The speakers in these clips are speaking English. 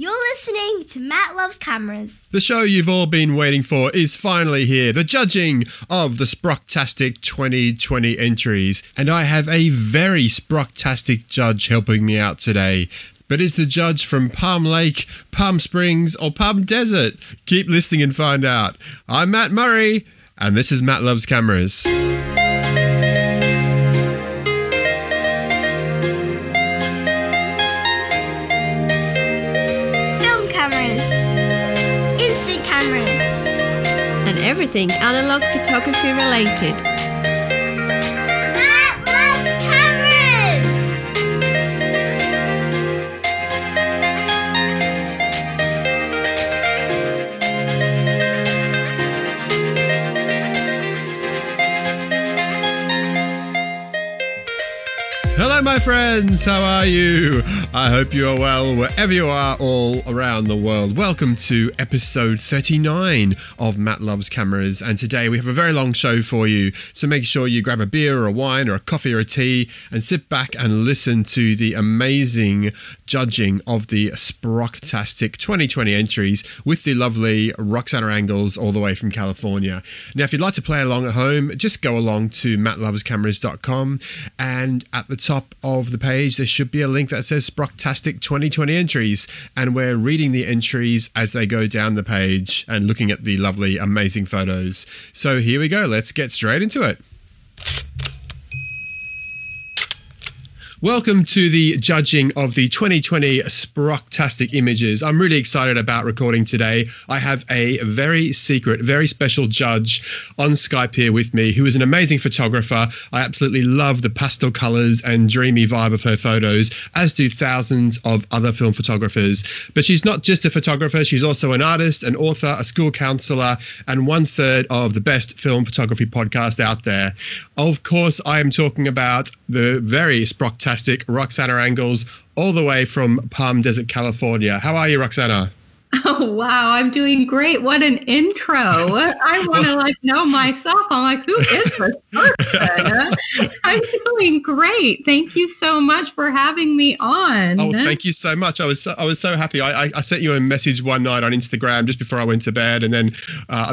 You're listening to Matt Loves Cameras. The show you've all been waiting for is finally here. The judging of the Sprocktastic 2020 entries. And I have a very Sprocktastic judge helping me out today. But is the judge from Palm Lake, Palm Springs, or Palm Desert? Keep listening and find out. I'm Matt Murray, and this is Matt Loves Cameras. Everything analog photography related. Matt Loves Cameras! Hello my friends, how are you? I hope you are well wherever you are all around the world. Welcome to episode 39 of Matt Loves Cameras, and today we have a very long show for you, so make sure you grab a beer or a wine or a coffee or a tea and sit back and listen to the amazing judging of the Sprocktastic 2020 entries with the lovely Roxanna Angles all the way from California. Now if you'd like to play along at home, just go along to mattlovescameras.com, and at the top of the page there should be a link that says Sprocktastic 2020 entries, and we're reading the entries as they go down the page and looking at the lovely amazing photos. So here we go, let's get straight into it. Welcome to the judging of the 2020 Sprocktastic images. I'm really excited about recording today. I have a very secret, very special judge on Skype here with me who is an amazing photographer. I absolutely love the pastel colours and dreamy vibe of her photos, as do thousands of other film photographers. But she's not just a photographer, she's also an artist, an author, a school counsellor, and 1/3 of the best film photography podcast out there. Of course, I am talking about the very Sprocktastic Roxanna Angles, all the way from Palm Desert, California. How are you, Roxanna? Oh, wow. I'm doing great. What an intro. I want to know myself. I'm like, who is this person? I'm doing great. Thank you so much for having me on. Oh, thank you so much. I was so happy. I sent you a message one night on Instagram just before I went to bed. And then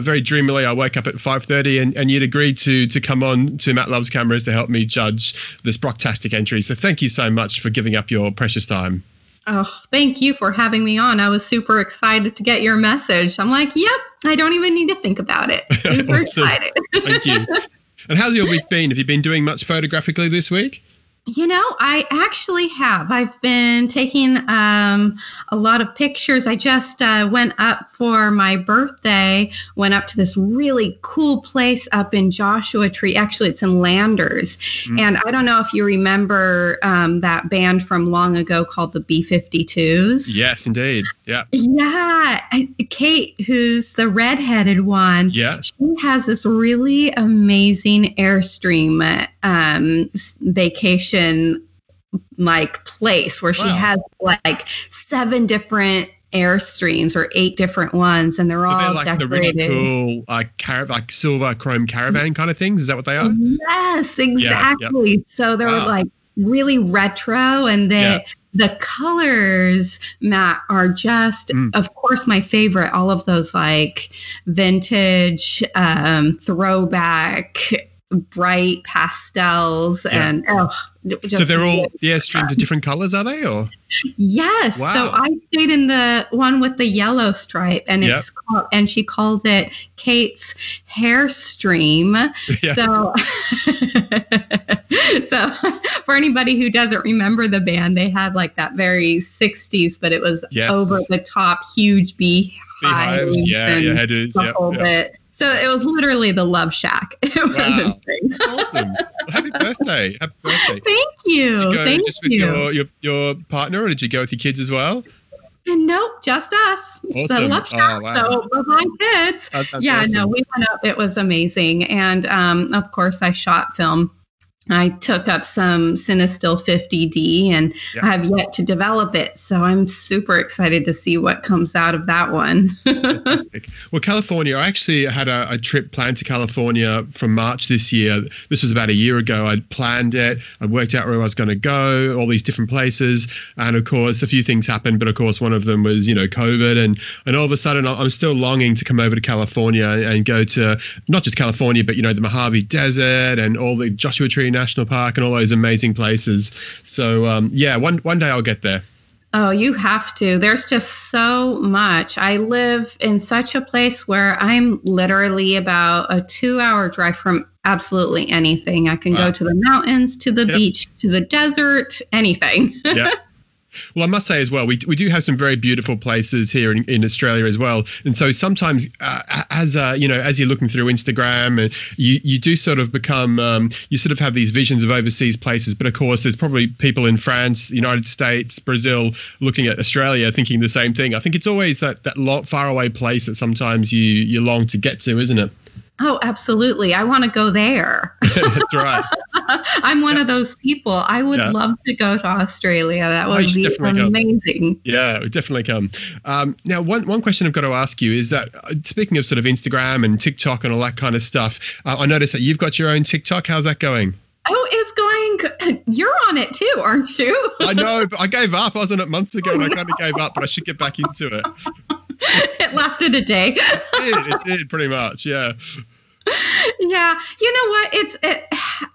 very dreamily, I woke up at 5:30 and you'd agreed to come on to Matt Loves Cameras to help me judge this Sprocktastic entry. So thank you so much for giving up your precious time. Oh, thank you for having me on. I was super excited to get your message. I'm like, yep, I don't even need to think about it. Super excited. Thank you. And how's your week been? Have you been doing much photographically this week? You know, I actually have. I've been taking a lot of pictures. I just went up for my birthday, went up to this really cool place up in Joshua Tree. Actually, it's in Landers. Mm-hmm. And I don't know if you remember that band from long ago called the B-52s. Yes, indeed. Yeah. Yeah. Kate, who's the redheaded one, yeah, she has this really amazing Airstream vacation like place where she has like 7 different Airstreams or 8 different ones, and they're so all they're like decorated. The really cool like silver chrome caravan kind of things. Is that what they are? Yes, exactly. Yeah, yep. So they're like really retro, and the colors, Matt, are just, of course, my favorite. All of those like vintage, throwback, bright pastels, and just so they're all streamed to different colors, are they? Or yes, wow. So I stayed in the one with the yellow stripe, and it's called, and she called it Kate's Hair Stream. Yeah. So for anybody who doesn't remember the band, they had like that very 60s, but it was over the top, huge beehives, headers, the whole bit. So it was literally the Love Shack. It was insane. Awesome. Well, happy birthday. Happy birthday. Thank you. Did you go just with your partner, or did you go with your kids as well? And nope, just us. Awesome. The Love Shack. Oh, wow. So with my kids. That's awesome. No, we went up. It was amazing. And, of course, I shot film I took up some CineStill 50D, and yep. I have yet to develop it. So I'm super excited to see what comes out of that one. Fantastic. Well, California, I actually had a trip planned to California from March this year. This was about a year ago. I'd planned it. I worked out where I was going to go, all these different places. And of course, a few things happened. But of course, one of them was, you know, COVID. And all of a sudden, I'm still longing to come over to California and go to not just California, but, you know, the Mojave Desert and all the Joshua Tree National Park and all those amazing places. So yeah, one day I'll get there. Oh, you have to. There's just so much. I live in such a place where I'm literally about a 2-hour drive from absolutely anything. I can go to the mountains, to the beach, to the desert, anything. Well, I must say as well, we do have some very beautiful places here in Australia as well. And so sometimes as you're looking through Instagram, and you do sort of become, you sort of have these visions of overseas places. But of course, there's probably people in France, the United States, Brazil, looking at Australia, thinking the same thing. I think it's always that far away place that sometimes you long to get to, isn't it? Oh, absolutely. I want to go there. That's right. I'm one of those people. I would love to go to Australia. That would be amazing. Come. Yeah, it would definitely come. Now, one question I've got to ask you is that, speaking of sort of Instagram and TikTok and all that kind of stuff, I noticed that you've got your own TikTok. How's that going? Oh, it's going. You're on it too, aren't you? I know, but I gave up. I was on it months ago, and I kind of gave up, but I should get back into it. It lasted a day. It did pretty much, yeah. Yeah. You know what?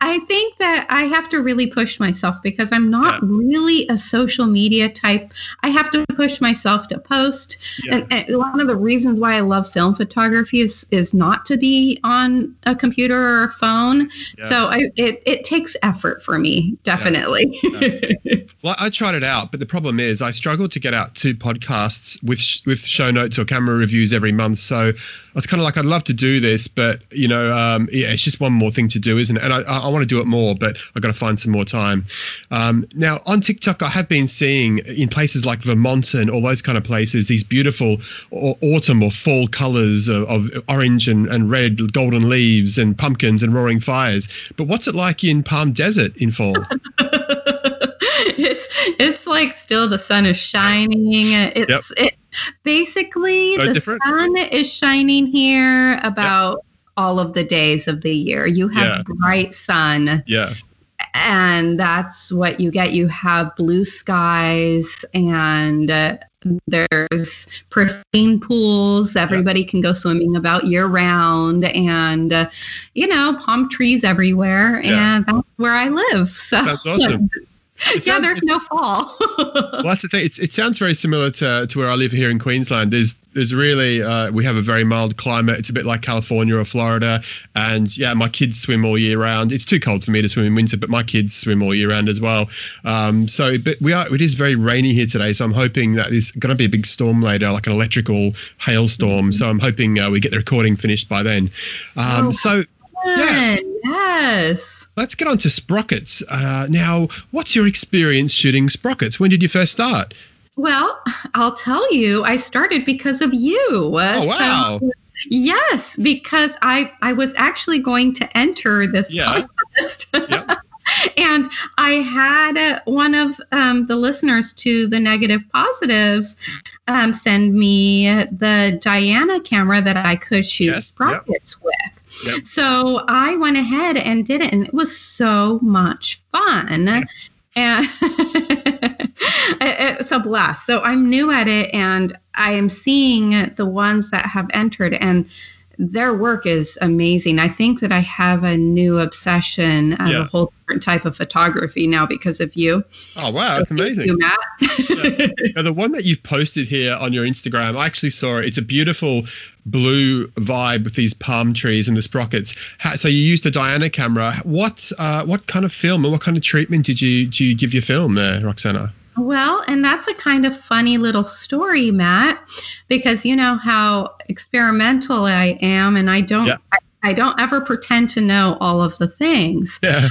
I think that I have to really push myself, because I'm not really a social media type. I have to push myself to post. Yeah. And one of the reasons why I love film photography is not to be on a computer or a phone. Yeah. So it takes effort for me, definitely. Yeah. Yeah. Well, I tried it out, but the problem is I struggled to get out 2 podcasts with show notes or camera reviews every month. So it's kind of like, I'd love to do this, but you know, it's just one more thing to do, isn't it? And I want to do it more, but I've got to find some more time. Now, on TikTok, I have been seeing in places like Vermont and all those kind of places, these beautiful autumn or fall colors of orange and red, golden leaves and pumpkins and roaring fires. But what's it like in Palm Desert in fall? It's like still the sun is shining. It's basically so the different. Sun is shining here about all of the days of the year. You have bright sun. Yeah. And that's what you get. You have blue skies, and there's pristine pools. Everybody can go swimming about year round, and, palm trees everywhere. Yeah. And that's where I live. So that's awesome. There's no fall. Well, that's the thing. It sounds very similar to where I live here in Queensland. There's really, we have a very mild climate. It's a bit like California or Florida. And my kids swim all year round. It's too cold for me to swim in winter, but my kids swim all year round as well. It is very rainy here today. So I'm hoping that there's going to be a big storm later, like an electrical hailstorm. Mm-hmm. So I'm hoping we get the recording finished by then. Yes. Let's get on to sprockets. Now, what's your experience shooting sprockets? When did you first start? Well, I'll tell you, I started because of you. Oh, wow. So, yes, because I was actually going to enter this podcast. Yep. And I had one of the listeners to the Negative Positives send me the Diana camera that I could shoot sprockets with. Yep. So I went ahead and did it, and it was so much fun. Yeah. And it's a blast. So I'm new at it, and I am seeing the ones that have entered, and their work is amazing. I think that I have a new obsession and a whole different type of photography now because of you. Oh, wow. So that's amazing. You, Matt. Now, the one that you've posted here on your Instagram, I actually saw it. It's a beautiful blue vibe with these palm trees and the sprockets. So you used the Diana camera. What kind of film and what kind of treatment did you give your film there, Roxanna? Well, and that's a kind of funny little story, Matt, because you know how experimental I am, and I don't I don't ever pretend to know all of the things. Yeah.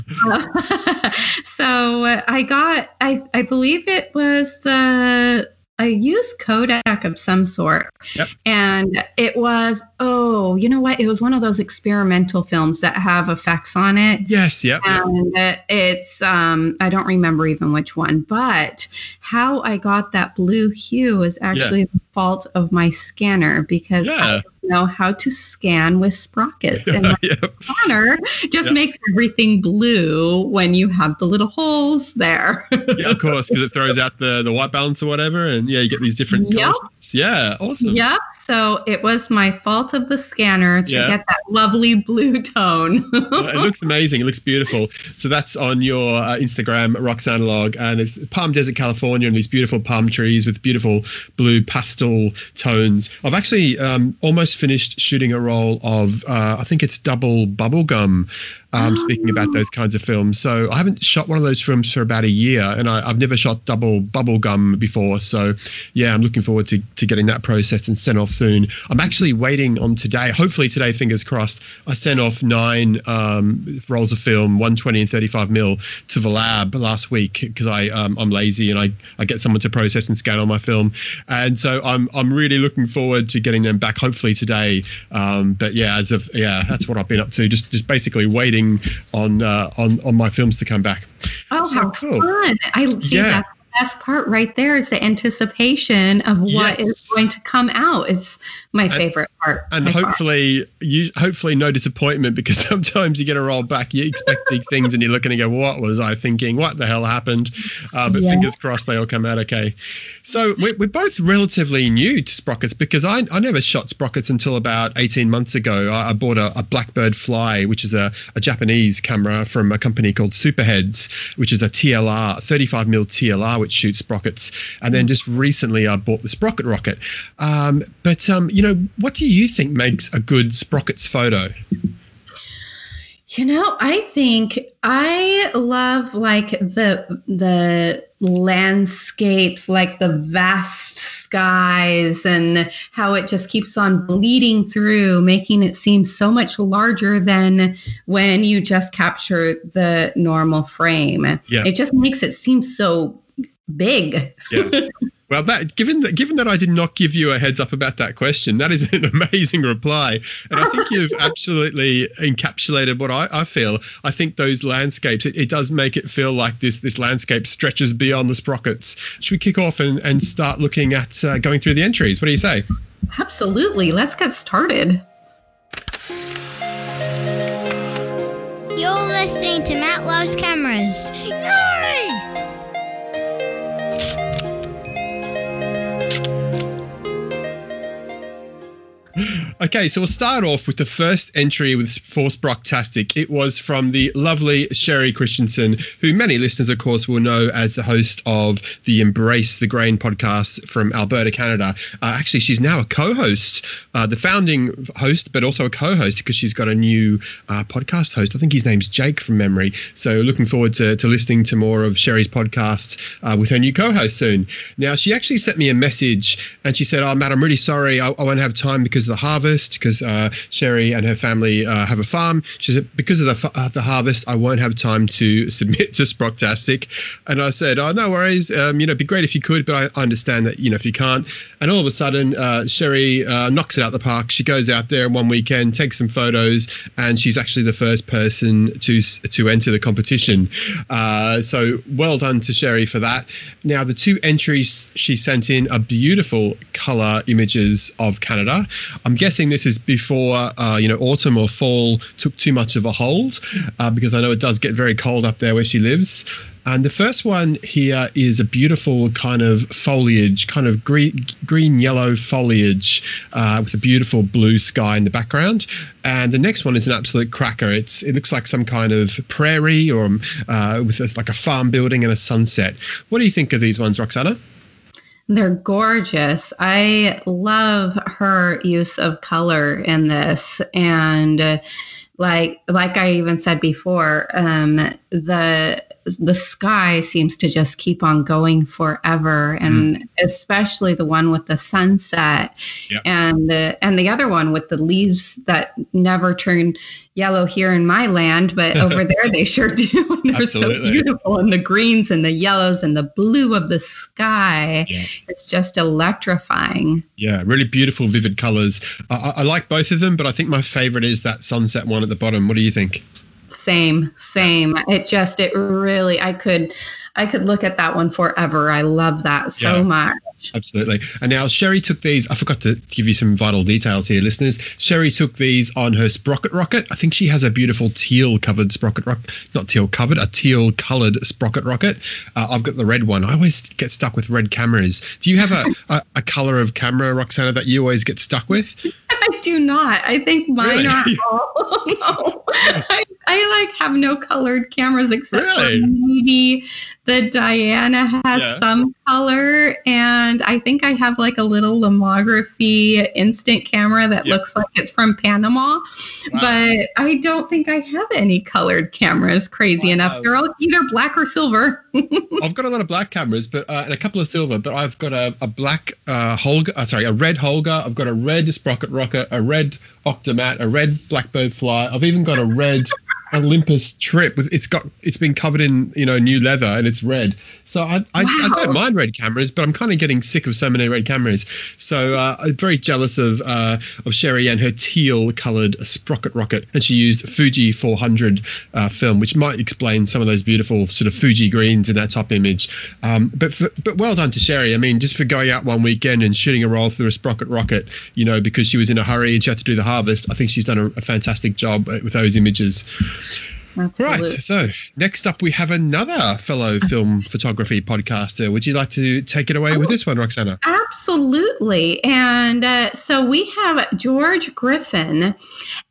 So I believe it was the I used Kodak of some sort. Yep. And it was, oh, you know what? It was one of those experimental films that have effects on it. Yes. Yep. And it's, I don't remember even which one, but how I got that blue hue is actually the fault of my scanner, because I don't know how to scan with sprockets. And my scanner just makes everything blue when you have the little holes there. Yeah, of course, because it throws out the white balance or whatever. And you get these different colors. Yeah, awesome. Yeah, so it was my fault of the scanner to get that lovely blue tone. It looks amazing. It looks beautiful. So that's on your Instagram, Roxanalog, and it's Palm Desert, California, and these beautiful palm trees with beautiful blue pastel tones. I've actually almost finished shooting a roll of, I think it's double bubblegum. Speaking about those kinds of films. So I haven't shot one of those films for about a year, and I've never shot double bubblegum before. So, yeah, I'm looking forward to getting that processed and sent off soon. I'm actually waiting on today. Hopefully today, fingers crossed, I sent off 9 rolls of film, 120 and 35 mil, to the lab last week because I'm lazy and I get someone to process and scan all my film. And so I'm really looking forward to getting them back hopefully today. But, yeah, that's what I've been up to, just basically waiting on my films to come back. Oh, so how cool. Fun. I think that's the best part right there, is the anticipation of what is going to come out. It's my favorite part. And hopefully no disappointment, because sometimes you get a roll back, you expect big things and you're looking and go, what was I thinking? What the hell happened? But fingers crossed they all come out okay. So we're both relatively new to sprockets, because I never shot sprockets until about 18 months ago. I bought a Blackbird Fly, which is a Japanese camera from a company called Superheads, which is a TLR, 35mm TLR, which shoots sprockets. And then just recently I bought the Sprocket Rocket. You know, what do you think makes a good sprockets photo? You know, I think I love like the landscapes, like the vast skies, and how it just keeps on bleeding through, making it seem so much larger than when you just capture the normal frame. Yeah. It just makes it seem so big. Yeah. Well, that given that I did not give you a heads up about that question, that is an amazing reply. And I think you've absolutely encapsulated what I feel. I think those landscapes, it does make it feel like this landscape stretches beyond the sprockets. Should we kick off and start looking at going through the entries? What do you say? Absolutely. Let's get started. You're listening to Matt Loves Cameras. Yay! Okay, so we'll start off with the first entry for Sprocktastic. It was from the lovely Sherry Christensen, who many listeners, of course, will know as the host of the Embrace the Grain podcast from Alberta, Canada. Actually, she's now a co-host, the founding host, but also a co-host, because she's got a new podcast host. I think his name's Jake from memory. So looking forward to listening to more of Sherry's podcasts with her new co-host soon. Now, she actually sent me a message and she said, "Oh, Matt, I'm really sorry. I won't have time because of the harvest," because Sherry and her family have a farm. She said, "Because of the harvest, I won't have time to submit to Sprocktastic." And I said, "Oh, no worries. It'd be great if you could, but I understand that, if you can't." And all of a sudden, Sherry knocks it out the park. She goes out there one weekend, takes some photos, and she's actually the first person to enter the competition. So well done to Sherry for that. Now, the two entries she sent in are beautiful color images of Canada. I'm guessing this is before, autumn or fall took too much of a hold, because I know it does get very cold up there where she lives. And the first one here is a beautiful kind of foliage, kind of green-yellow foliage with a beautiful blue sky in the background. And the next one is an absolute cracker. It looks like some kind of prairie or with like a farm building and a sunset. What do you think of these ones, Roxanna? They're gorgeous. I love her use of color in this. And like I even said before, the the sky seems to just keep on going forever, and especially the one with the sunset, and the other one with the leaves that never turn yellow here in my land, but over there they sure do. They're so beautiful, and the greens and the yellows and the blue of the sky. Yeah. It's just electrifying. Yeah, really beautiful, vivid colors. I like both of them, but I think my favorite is that sunset one at the bottom. What do you think? Same. I could look at that one forever. I love that so much. Absolutely. And now Sherry took these. I forgot to give you some vital details here, listeners. Sherry took these on her Sprocket Rocket. I think she has a beautiful teal-coloured Sprocket Rocket. I've got the red one. I always get stuck with red cameras. Do you have a colour of camera, Roxanna, that you always get stuck with? I do not. I think mine are all. No. I like have no coloured cameras except for maybe the Diana has some colour, and I think I have like a little Lomography instant camera that looks like it's from Panama, but I don't think I have any coloured cameras. Crazy enough, they're all either black or silver. I've got a lot of black cameras, but and a couple of silver. But I've got a black Holga, a red Holga. I've got a red Sprocket Rocket, a red Octomat, a red Blackbird Fly. I've even got a red Olympus Trip. It's been covered in new leather, and it's red. So I don't mind red cameras, but I'm kind of getting sick of so many red cameras. So I'm very jealous of Sherry and her teal coloured Sprocket Rocket, and she used Fuji 400 film, which might explain some of those beautiful sort of Fuji greens in that top image. But well done to Sherry. I mean, just for going out one weekend and shooting a roll through a Sprocket Rocket, because she was in a hurry and she had to do the harvest. I think she's done a fantastic job with those images. Absolutely. Right, so next up we have another fellow film photography podcaster. Would you like to take it away with this one, Roxanna? Absolutely. And so we have George Griffin,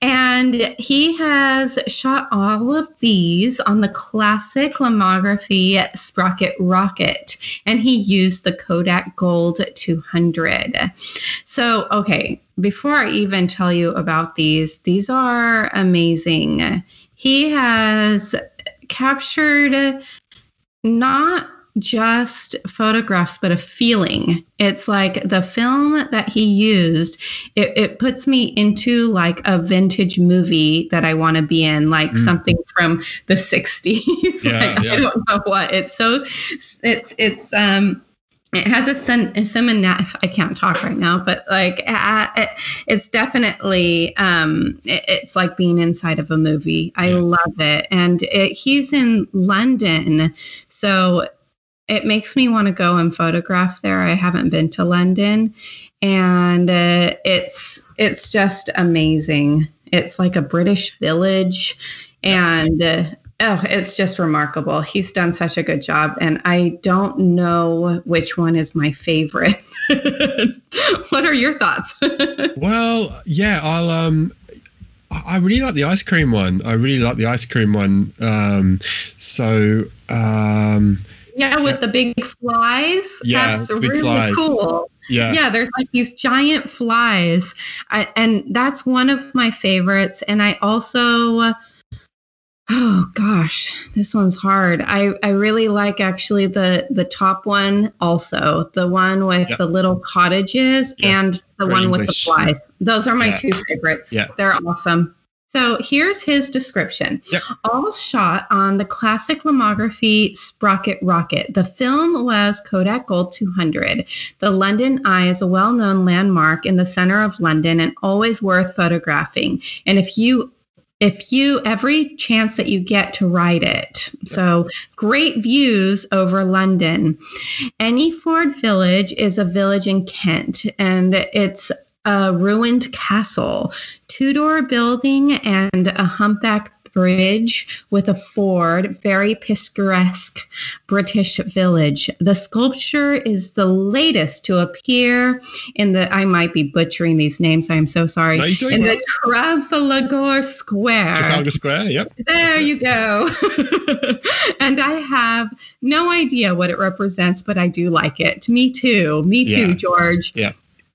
and he has shot all of these on the classic Lomography Sprocket Rocket, and he used the Kodak Gold 200. So, okay, before I even tell you about these are amazing. He has captured not just photographs, but a feeling. It's like the film that he used, it puts me into like a vintage movie that I want to be in, like something from the 60s. I don't know what. It's so, it has a seminar. I can't talk right now, but like it's definitely it's like being inside of a movie. I love it, and he's in London, so it makes me want to go and photograph there. I haven't been to London, and it's just amazing. It's like a British village, and it's just remarkable. He's done such a good job, and I don't know which one is my favorite. What are your thoughts? Well, yeah, I'll I really like the ice cream one. With the big flies. Yeah, that's really cool. Yeah, there's like these giant flies, and that's one of my favorites. And I also. Oh gosh, this one's hard. I really like actually the top one also, the one with the little cottages and the one English. With the flies. Those are my two favorites. Yeah. They're awesome. So here's his description. Yep. All shot on the classic Lomography Sprocket Rocket. The film was Kodak Gold 200. The London Eye is a well-known landmark in the center of London and always worth photographing. And if you every chance that you get to ride it. So great views over London. Ennyford Village is a village in Kent, and it's a ruined castle, two-door building, and a humpback bridge with a ford, very picturesque British village. The sculpture is the latest to appear in the, I might be butchering these names, I'm so sorry, the Trafalgar Square. Yep. There you go. And I have no idea what it represents, but I do like it. Me too, George. Yeah.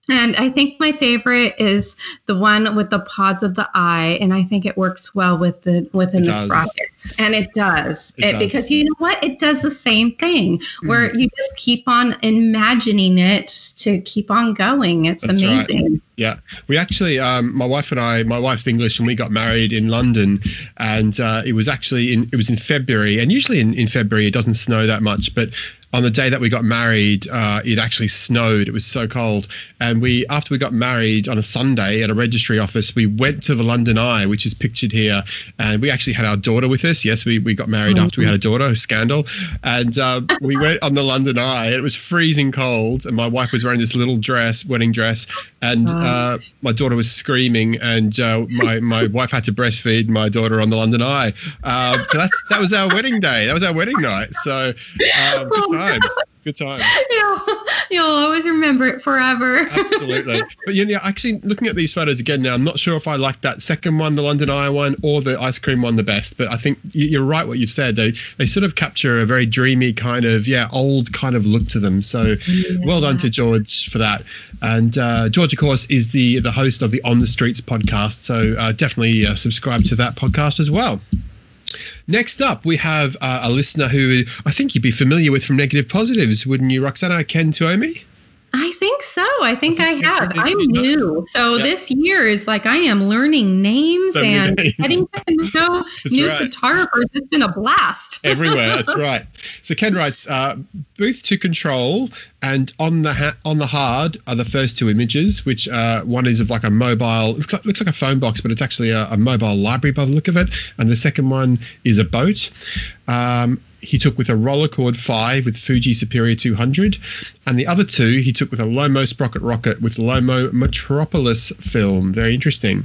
And I think my favorite is the one with the pods of the eye, and I think it works well with the within the sprockets. And it does. Because you know what? It does the same thing where you just keep on imagining it to keep on going. It's That's amazing. Right. Yeah. We actually, my wife and I, my wife's English, and we got married in London, and it was in February, and usually in February it doesn't snow that much, but on the day that we got married, it actually snowed. It was so cold. And after we got married on a Sunday at a registry office, we went to the London Eye, which is pictured here. And we actually had our daughter with us. Yes, we got married after we had a daughter, Scandal. And we went on the London Eye. And it was freezing cold. And my wife was wearing this little dress, wedding dress. And my daughter was screaming. And my wife had to breastfeed my daughter on the London Eye. So that was our wedding day. That was our wedding night. So good times. Yeah, you'll always remember it forever. Absolutely. But yeah, actually looking at these photos again now, I'm not sure if I like that second one, the London Eye one, or the ice cream one the best. But I think you're right what you've said. They sort of capture a very dreamy kind of, old kind of look to them. So well done to George for that. And George, of course, is the host of the On the Streets podcast. So definitely subscribe to that podcast as well. Next up, we have a listener who I think you'd be familiar with from Negative Positives, wouldn't you, Roxanna? Ken Tuomi? I think so. I think I have. I'm new. So this year is like I am learning names and getting to know new photographers. It's been a blast. Everywhere. That's right. So Ken writes, Booth to Control and on the Hard are the first two images, which one is of like a mobile, looks like a phone box, but it's actually a mobile library by the look of it. And the second one is a boat. He took with a Rollercord 5 with Fuji Superior 200. And the other two he took with a Lomo Sprocket Rocket with Lomo Metropolis film. Very interesting.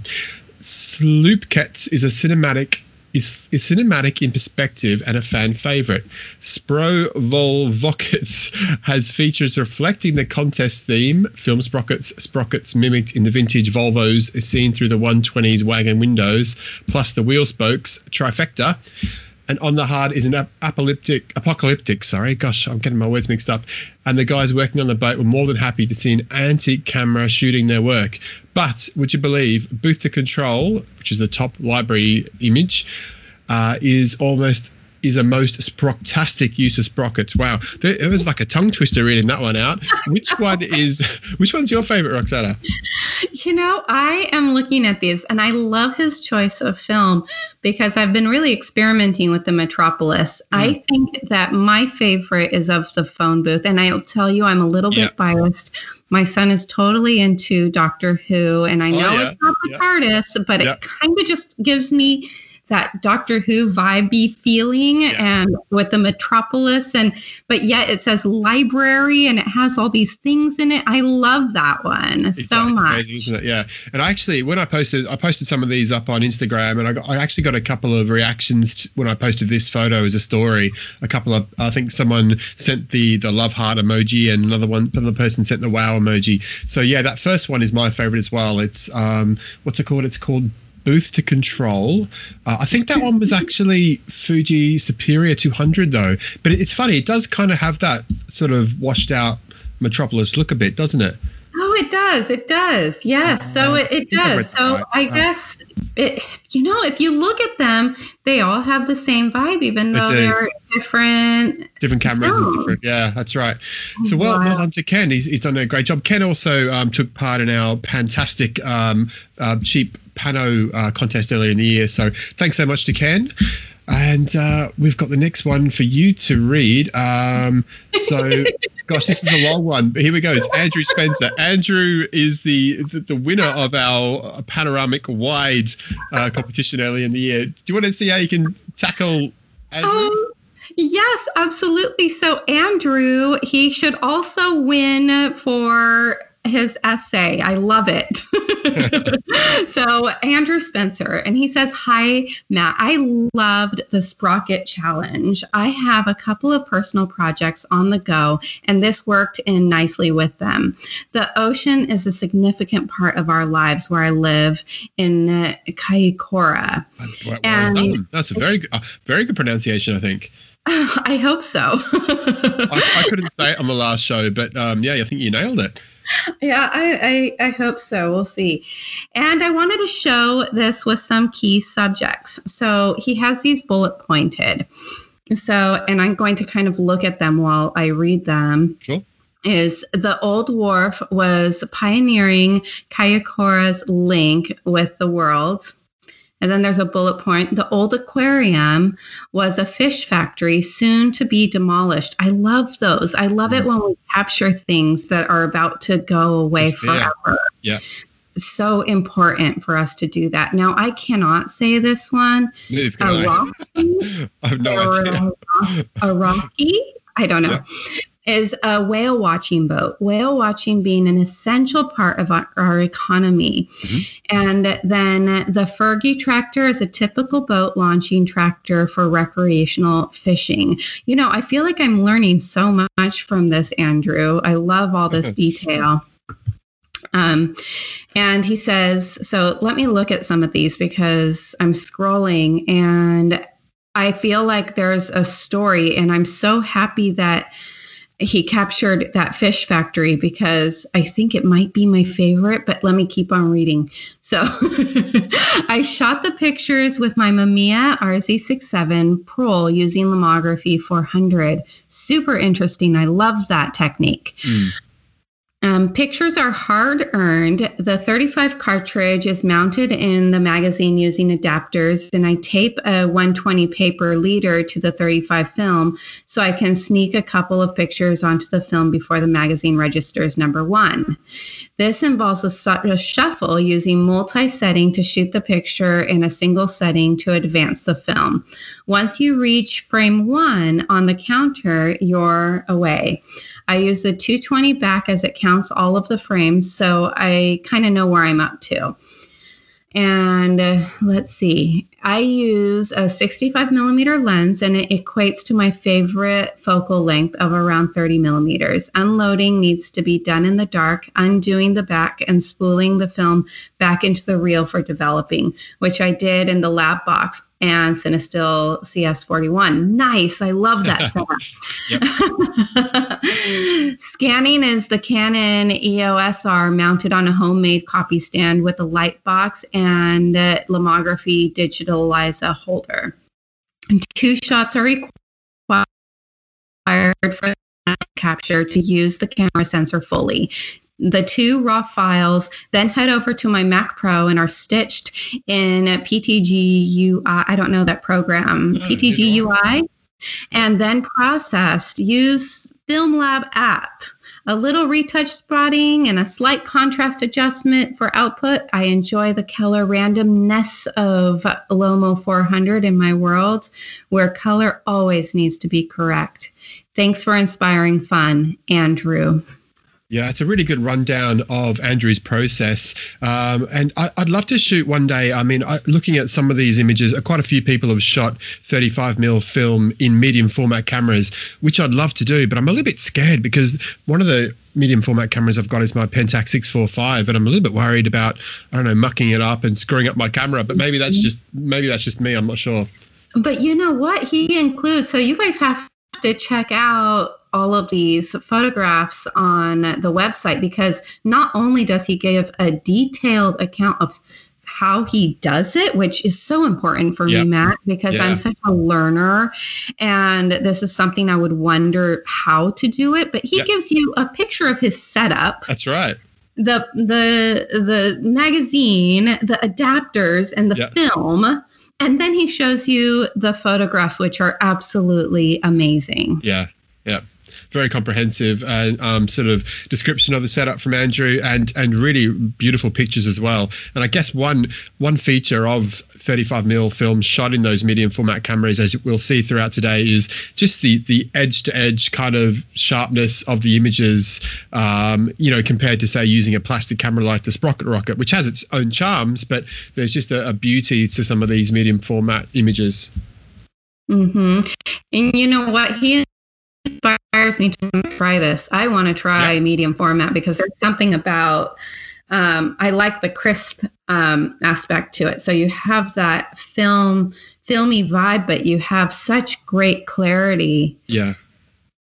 Sloopkets is a cinematic is cinematic in perspective and a fan favourite. Sprovolvockets has features reflecting the contest theme, film sprockets mimicked in the vintage Volvos seen through the 120s wagon windows, plus the wheel spokes, trifecta. And On the Hard is an apocalyptic. Sorry, gosh, I'm getting my words mixed up. And the guys working on the boat were more than happy to see an antique camera shooting their work. But would you believe Booth to Control, which is the top library image, is a most sprocktastic use of sprockets. Wow, it was like a tongue twister reading that one out. Which one's your favorite, Roxanna? You know, I am looking at these, and I love his choice of film because I've been really experimenting with the Metropolis. I think that my favorite is of the phone booth, and I'll tell you, I'm a little bit biased. My son is totally into Doctor Who, and I know it's not the TARDIS, but it kind of just gives me that Doctor Who vibey feeling and with the Metropolis, but yet it says library and it has all these things in it. I love that one so much. Crazy, isn't it? Yeah. And actually, when I posted some of these up on Instagram, and I actually got a couple of reactions when I posted this photo as a story. I think someone sent the love heart emoji, and another person sent the wow emoji. So yeah, that first one is my favorite as well. It's, what's it called? It's called Booth to Control. I think that one was actually Fuji Superior 200 though. But it's funny, it does kind of have that sort of washed out Metropolis look a bit, doesn't it? Oh, it does. It does. Yes. So it does. So I guess, if you look at them, they all have the same vibe, even though they're different cameras. Yeah, that's right. So well done to Ken. He's done a great job. Ken also took part in our fantastic cheap Pano contest earlier in the year. So thanks so much to Ken. And we've got the next one for you to read. Gosh, this is a long one, but here we go. It's Andrew Spencer. Andrew is the winner of our panoramic wide competition early in the year. Do you want to see how you can tackle Andrew? Yes, absolutely. So Andrew, he should also win for his essay. I love it. So Andrew Spencer, and he says, "Hi, Matt. I loved the Sprocket Challenge. I have a couple of personal projects on the go, and this worked in nicely with them. The ocean is a significant part of our lives where I live in Kaikoura." That's a very good pronunciation, I think. I hope so. I couldn't say it on the last show, but I think you nailed it. Yeah, I hope so. We'll see. And I wanted to show this with some key subjects. So he has these bullet pointed. So, and I'm going to kind of look at them while I read them. Cool. Is the Old Wharf was pioneering Kaikoura's link with the world. And then there's a bullet point. The old aquarium was a fish factory soon to be demolished. I love those. I love it when we capture things that are about to go away forever. Yeah. So important for us to do that. Now, I cannot say this one. Neither can I. Rocky, I have no idea. A rocky? I don't know. Yeah. Is a whale watching boat. Whale watching being an essential part of our economy. Mm-hmm. And then the Fergie tractor is a typical boat launching tractor for recreational fishing. You know, I feel like I'm learning so much from this, Andrew. I love all this detail. And he says, so let me look at some of these because I'm scrolling and I feel like there's a story, and I'm so happy that he captured that fish factory because I think it might be my favorite, but let me keep on reading. So I shot the pictures with my Mamiya RZ67 Pro using Lomography 400. Super interesting. I love that technique. Mm. Pictures are hard earned. The 35 cartridge is mounted in the magazine using adapters, and I tape a 120 paper leader to the 35 film so I can sneak a couple of pictures onto the film before the magazine registers number one. This involves a shuffle using multi-setting to shoot the picture in a single setting to advance the film. Once you reach frame one on the counter, you're away. I use the 220 back as it counts all of the frames, so I kind of know where I'm up to. And let's see, I use a 65 millimeter lens, and it equates to my favorite focal length of around 30 millimeters. Unloading needs to be done in the dark, undoing the back and spooling the film back into the reel for developing, which I did in the lab box and CineStill CS41. Nice. I love that setup. Scanning is the Canon EOS R mounted on a homemade copy stand with a light box and Lomography Digitaliza holder. And two shots are required for capture to use the camera sensor fully. The two raw files, then head over to my Mac Pro and are stitched in PTGUI. I don't know that program. No, PTGUI, and then processed. Use Film Lab app. A little retouch spotting and a slight contrast adjustment for output. I enjoy the color randomness of Lomo 400 in my world, where color always needs to be correct. Thanks for inspiring fun, Andrew. Yeah, it's a really good rundown of Andrew's process. And I'd love to shoot one day. I mean, looking at some of these images, quite a few people have shot 35 mil film in medium format cameras, which I'd love to do, but I'm a little bit scared because one of the medium format cameras I've got is my Pentax 645, and I'm a little bit worried about, I don't know, mucking it up and screwing up my camera, but maybe that's just me. I'm not sure. But you know what he includes? So you guys have to check out all of these photographs on the website, because not only does he give a detailed account of how he does it, which is so important for me, Matt, because I'm such a learner and this is something I would wonder how to do it, but he gives you a picture of his setup. That's right. The magazine, the adapters, and the film. And then he shows you the photographs, which are absolutely amazing. Yeah. Very comprehensive and sort of description of the setup from Andrew, and really beautiful pictures as well. And I guess one feature of 35 mil film shot in those medium format cameras, as we'll see throughout today, is just the edge to edge kind of sharpness of the images, compared to, say, using a plastic camera like the Sprocket Rocket, which has its own charms, but there's just a beauty to some of these medium format images. Mm-hmm. And you know what? He inspires me to try this. I want to try medium format because there's something about I like the crisp aspect to it. So you have that filmy vibe, but you have such great clarity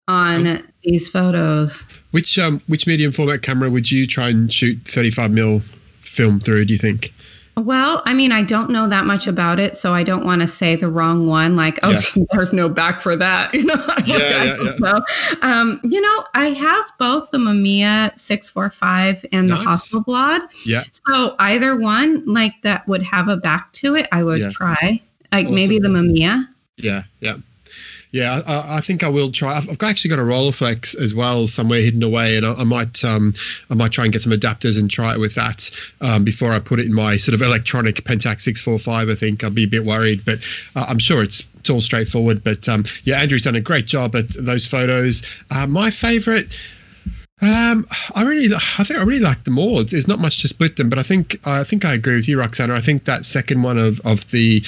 on these photos. Which medium format camera would you try and shoot 35 mil film through, do you think? Well, I mean, I don't know that much about it, so I don't want to say the wrong one. Like, oh, yeah, there's no back for that. You know, you know, I have both the Mamiya 645 and the Hasselblad. Yeah. So either one, like, that would have a back to it, I would try. Like, awesome. Maybe the Mamiya. Yeah, yeah. Yeah, I think I will try. I've actually got a Rolleiflex as well somewhere hidden away, and I might try and get some adapters and try it with that before I put it in my sort of electronic Pentax 645. I think I'll be a bit worried, but I'm sure it's all straightforward. But yeah, Andrew's done a great job at those photos. My favourite. I really like them all. There's not much to split them, but I think I agree with you, Roxanna. I think that second one of the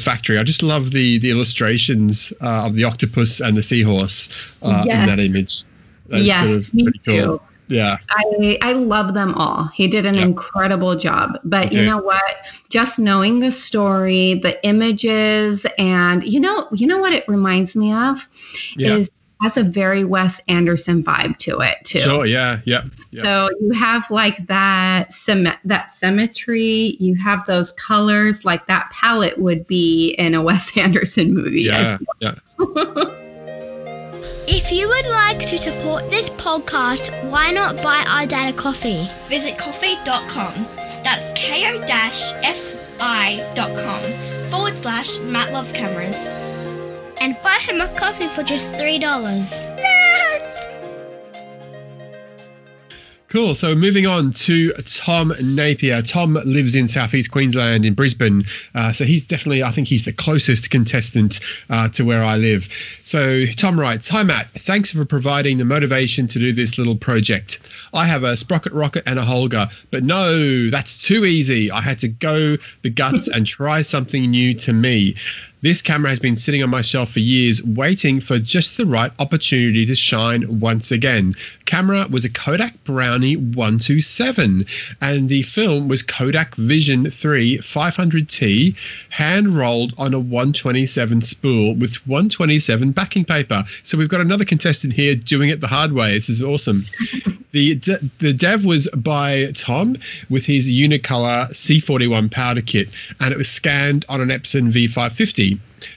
factory. I just love the illustrations of the octopus and the seahorse in that image. That's sort of pretty cool. Too. Yeah, I love them all. He did an incredible job. But you know what? Just knowing the story, the images, and you know what it reminds me of is has a very Wes Anderson vibe to it too. Sure, yeah. So you have like that symmetry. You have those colors. Like that palette would be in a Wes Anderson movie. Yeah. If you would like to support this podcast, why not buy our dad a coffee? Visit coffee.com. That's ko-fi.com/Matt Loves Cameras. And buy him a coffee for just $3. Cool. So moving on to Tom Napier. Tom lives in southeast Queensland in Brisbane. So he's definitely, I think he's the closest contestant to where I live. So Tom writes, "Hi Matt, thanks for providing the motivation to do this little project. I have a Sprocket Rocket and a Holger, but no, that's too easy. I had to go the guts and try something new to me. This camera has been sitting on my shelf for years, waiting for just the right opportunity to shine once again. Camera was a Kodak Brownie 127, and the film was Kodak Vision 3 500T, hand-rolled on a 127 spool with 127 backing paper." So we've got another contestant here doing it the hard way. This is awesome. The dev was by Tom with his Unicolor C41 powder kit, and it was scanned on an Epson V550.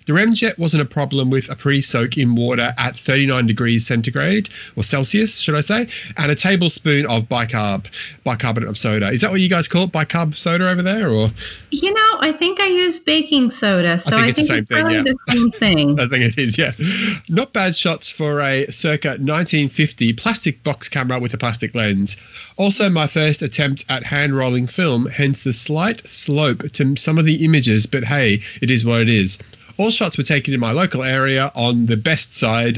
The Remjet wasn't a problem with a pre-soak in water at 39 degrees centigrade, or Celsius, should I say, and a tablespoon of bicarbonate of soda. Is that what you guys call it, bicarb soda over there? Or you know, I think I use baking soda, so I think it's the same thing. I think it is, yeah. Not bad shots for a circa 1950 plastic box camera with a plastic lens. Also my first attempt at hand-rolling film, hence the slight slope to some of the images, but hey, it is what it is. All shots were taken in my local area on the best side.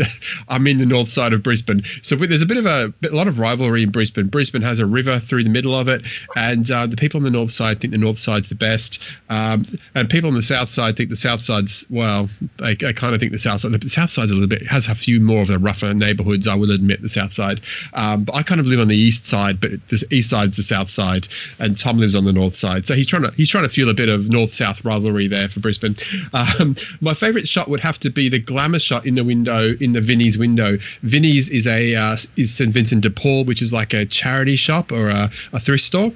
I'm in the north side of Brisbane. So there's a lot of rivalry in Brisbane. Brisbane has a river through the middle of it, and the people on the north side think the north side's the best. And people on the south side think the south side's, well, I kind of think the south side. The south side's a little bit, has a few more of the rougher neighbourhoods, I will admit, the south side. But I kind of live on the east side, but the east side's the south side, and Tom lives on the north side. So he's trying to fuel a bit of north-south rivalry there for Brisbane. My favourite shot would have to be the glamour shot in the window, in the Vinnie's window. Vinnie's is is St Vincent de Paul, which is like a charity shop or a thrift store.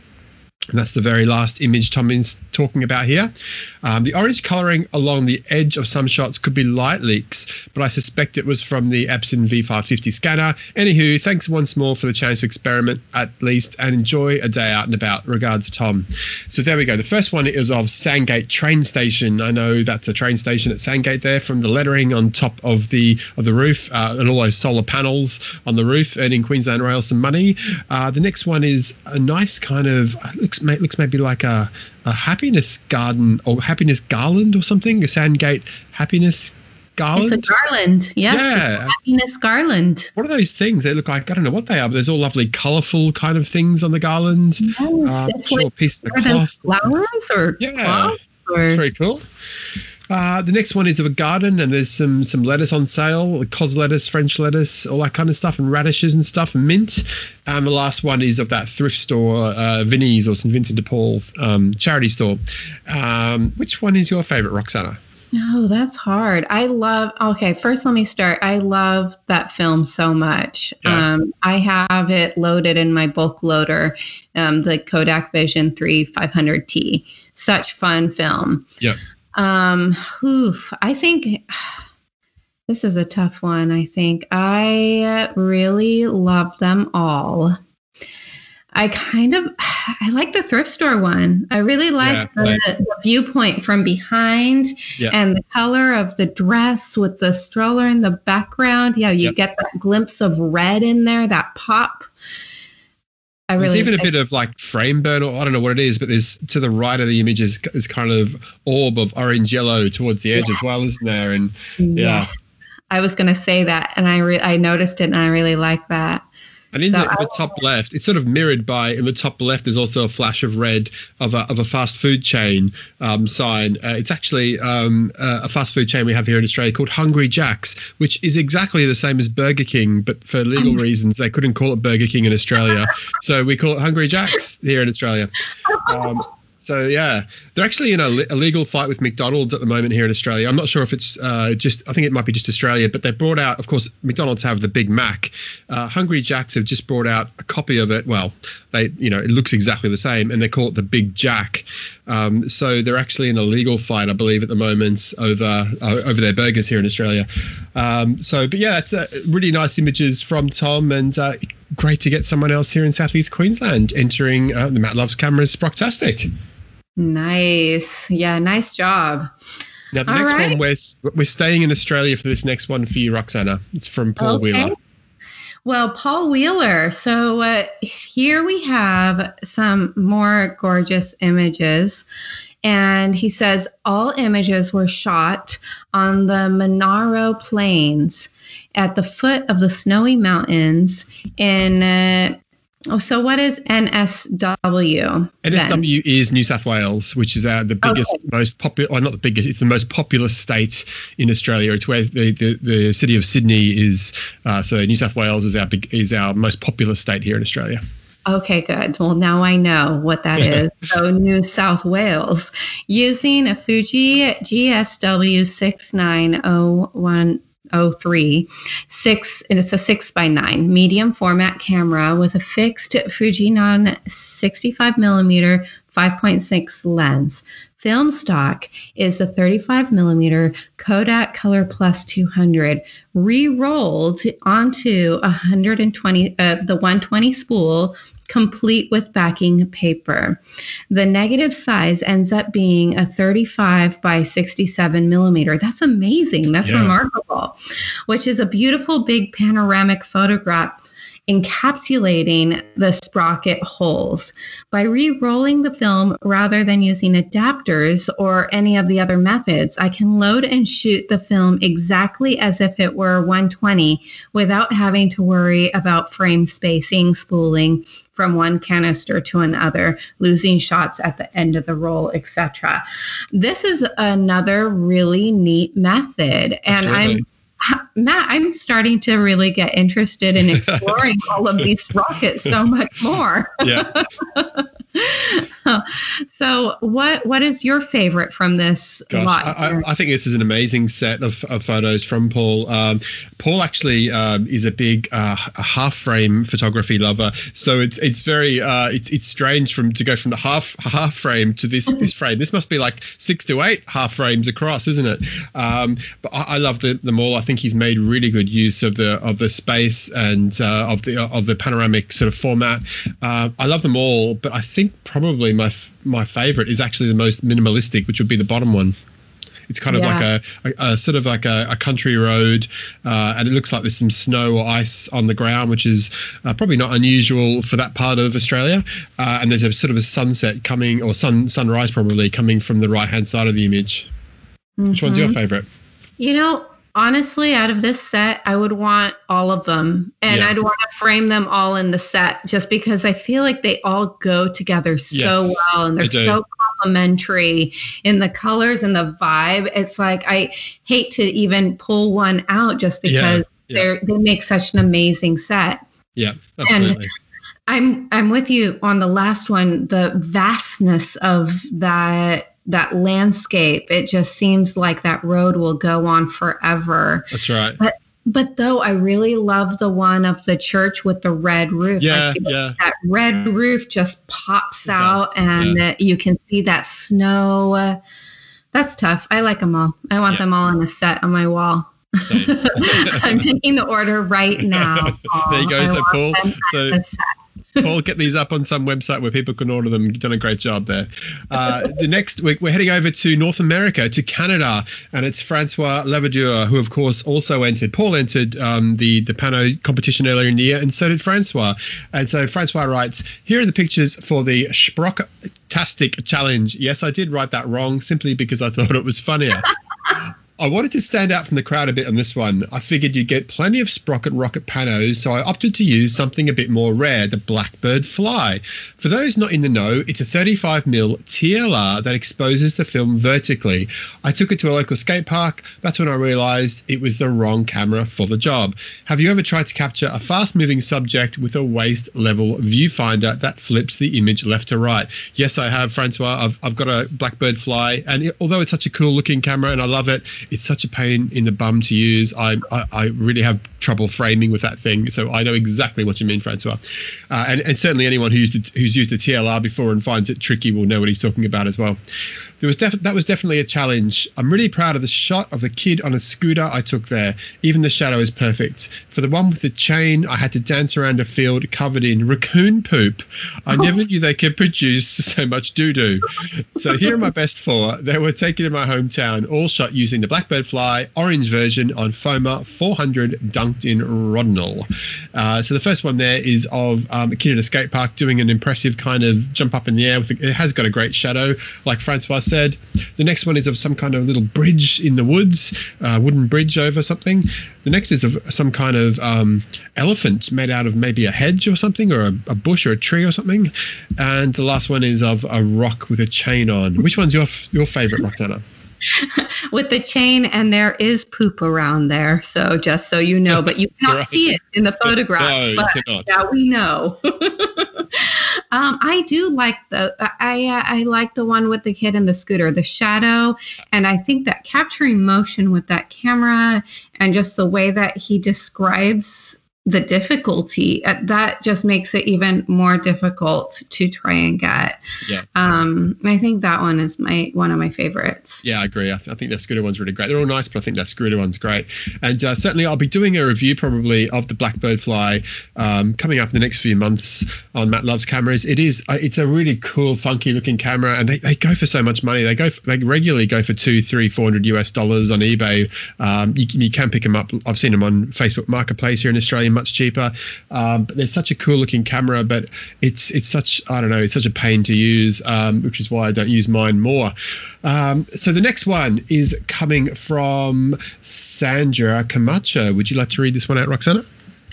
And that's the very last image Tom is talking about here. The orange colouring along the edge of some shots could be light leaks, but I suspect it was from the Epson V550 scanner. Anywho, thanks once more for the chance to experiment at least and enjoy a day out and about. Regards, Tom. So there we go. The first one is of Sandgate train station. I know that's a train station at Sandgate there, from the lettering on top of the roof and all those solar panels on the roof, earning Queensland Rail some money. The next one is a nice kind of... Looks maybe like a happiness garden or happiness garland or something. A Sandgate happiness garland. It's a garland, yeah. Happiness garland. What are those things? They look like, I don't know what they are, but there's all lovely, colourful kind of things on the garland. Yes, it's like, piece of cloth. Flowers or cloth. Or... That's very cool. The next one is of a garden, and there's some lettuce on sale, cos lettuce, French lettuce, all that kind of stuff, and radishes and stuff, and mint. And the last one is of that thrift store, Vinnie's or St Vincent de Paul charity store. Which one is your favourite, Roxanna? No, that's hard. First let me start. I love that film so much. Yeah. I have it loaded in my bulk loader, the Kodak Vision 3500T. Such fun film. Yeah. I think this is a tough one. I think I really love them all. I like the thrift store one. I really like the viewpoint from behind and the color of the dress with the stroller in the background. Yeah, you get that glimpse of red in there, that pop. There's even a bit of like frame burn, or I don't know what it is, but there's to the right of the image is kind of orb of orange yellow towards the edge as well, isn't there? And I was going to say that, and I noticed it, and I really like that. And in the top left, it's sort of mirrored by, in the top left, there's also a flash of red of a fast food chain sign. It's actually a fast food chain we have here in Australia called Hungry Jack's, which is exactly the same as Burger King, but for legal reasons, they couldn't call it Burger King in Australia. So we call it Hungry Jack's here in Australia. So, yeah, they're actually in a legal fight with McDonald's at the moment here in Australia. I'm not sure if it's I think it might be just Australia, but they brought out, of course, McDonald's have the Big Mac. Hungry Jack's have just brought out a copy of it. Well, it looks exactly the same, and they call it the Big Jack. So they're actually in a legal fight, I believe, at the moment over their burgers here in Australia. It's really nice images from Tom, and great to get someone else here in Southeast Queensland entering the Matt Loves Cameras Sprocktastic. Nice. Yeah, nice job. Now, the next one, we're staying in Australia for this next one for you, Roxanna. It's from Paul Wheeler. Well, Paul Wheeler. So here we have some more gorgeous images. And he says, all images were shot on the Monaro Plains at the foot of the Snowy Mountains in so what is NSW? NSW is New South Wales, which is the biggest, most popular, not the biggest, it's the most populous state in Australia. It's where the city of Sydney is. So New South Wales is our most populous state here in Australia. Okay, good. Well, now I know what that is. So New South Wales, using a Fuji GSW 690103 6, and it's a 6x9 medium format camera with a fixed Fujinon 65mm 5.6 lens. Film stock is the 35mm Kodak Color Plus 200 re-rolled onto 120 spool, complete with backing paper. The negative size ends up being a 35 by 67mm. That's amazing. That's remarkable, which is a beautiful big panoramic photograph encapsulating the sprocket holes. By re-rolling the film rather than using adapters or any of the other methods, I can load and shoot the film exactly as if it were 120 without having to worry about frame spacing, spooling from one canister to another, losing shots at the end of the roll, etc. This is another really neat method. And Matt, I'm starting to really get interested in exploring all of these rockets so much more. Yeah. So what is your favorite from this lot? I think this is an amazing set of photos from Paul. Paul actually is a big half-frame photography lover. So it's very it's strange to go from the half frame to this frame. This must be like 6 to 8 half frames across, isn't it? But I love them all. I think he's made really good use of the space and of the panoramic sort of format. I love them all, but I think probably my favorite is actually the most minimalistic, which would be the bottom one. It's kind of like a sort of like a country road, and it looks like there's some snow or ice on the ground, which is probably not unusual for that part of Australia. And there's a sort of a sunset coming, or sunrise probably coming from the right hand side of the image. Mm-hmm. Which one's your favorite? You know, honestly, out of this set, I would want all of them, and I'd want to frame them all in the set, just because I feel like they all go together so well, and they're so complementary in the colors and the vibe. It's like I hate to even pull one out just because they make such an amazing set. Yeah, absolutely. And I'm with you on the last one, the vastness of that. that landscape. It just seems like that road will go on forever. That's right. But though I really love the one of the church with the red roof. Yeah, yeah. That red roof just pops out and you can see that snow. That's tough. I like them all. I want them all in a set on my wall. I'm taking the order right now. There you go. So Paul, Paul, get these up on some website where people can order them. You've done a great job there. The next week, we're heading over to North America, to Canada, and it's Francois Lavadure, who, of course, also entered. Paul entered the Pano competition earlier in the year, and so did Francois. And so Francois writes, here are the pictures for the Sprocktastic challenge. Yes, I did write that wrong simply because I thought it was funnier. I wanted to stand out from the crowd a bit on this one. I figured you'd get plenty of sprocket rocket panos, so I opted to use something a bit more rare, the Blackbird Fly. For those not in the know, it's a 35mm TLR that exposes the film vertically. I took it to a local skate park. That's when I realised it was the wrong camera for the job. Have you ever tried to capture a fast-moving subject with a waist-level viewfinder that flips the image left to right? Yes, I have, Francois. I've got a Blackbird Fly, and although it's such a cool-looking camera and I love it, it's such a pain in the bum to use. I really have trouble framing with that thing. So I know exactly what you mean, Francois. And certainly anyone who's used a TLR before and finds it tricky will know what he's talking about as well. That was definitely a challenge. I'm really proud of the shot of the kid on a scooter I took there. Even the shadow is perfect. For the one with the chain, I had to dance around a field covered in raccoon poop. I never knew they could produce so much doo-doo. So here are my best four. They were taken in my hometown, all shot using the Blackbird Fly orange version on Foma 400 dunked in Rodnell. So the first one there is of a kid at a skate park doing an impressive kind of jump up in the air. It has got a great shadow, like Francois said. The next one is of some kind of little bridge in the woods, wooden bridge over something. The next is of some kind of elephant made out of maybe a hedge or something, or a bush or a tree or something. And the last one is of a rock with a chain on. Which one's your favorite, Roxanna? With the chain, and there is poop around there, so just so you know, but you cannot see it in the photograph. No, but now we know. I do like I like the one with the kid and the scooter, the shadow, and I think that capturing motion with that camera and just the way that he describes the difficulty, that just makes it even more difficult to try and get. Yeah. I think that one is one of my favorites. Yeah, I agree. I think that scooter one's really great. They're all nice, but I think that scooter one's great. And certainly I'll be doing a review probably of the Blackbird Fly coming up in the next few months on Matt Loves Cameras. It's a really cool, funky looking camera, and they go for so much money. They regularly go for $200-$400 on eBay. You can pick them up. I've seen them on Facebook Marketplace here in Australia, much cheaper, but they're such a cool looking camera, but it's such a pain to use, which is why I don't use mine more. So the next one is coming from Sandra Camacho. Would you like to read this one out, Roxanna?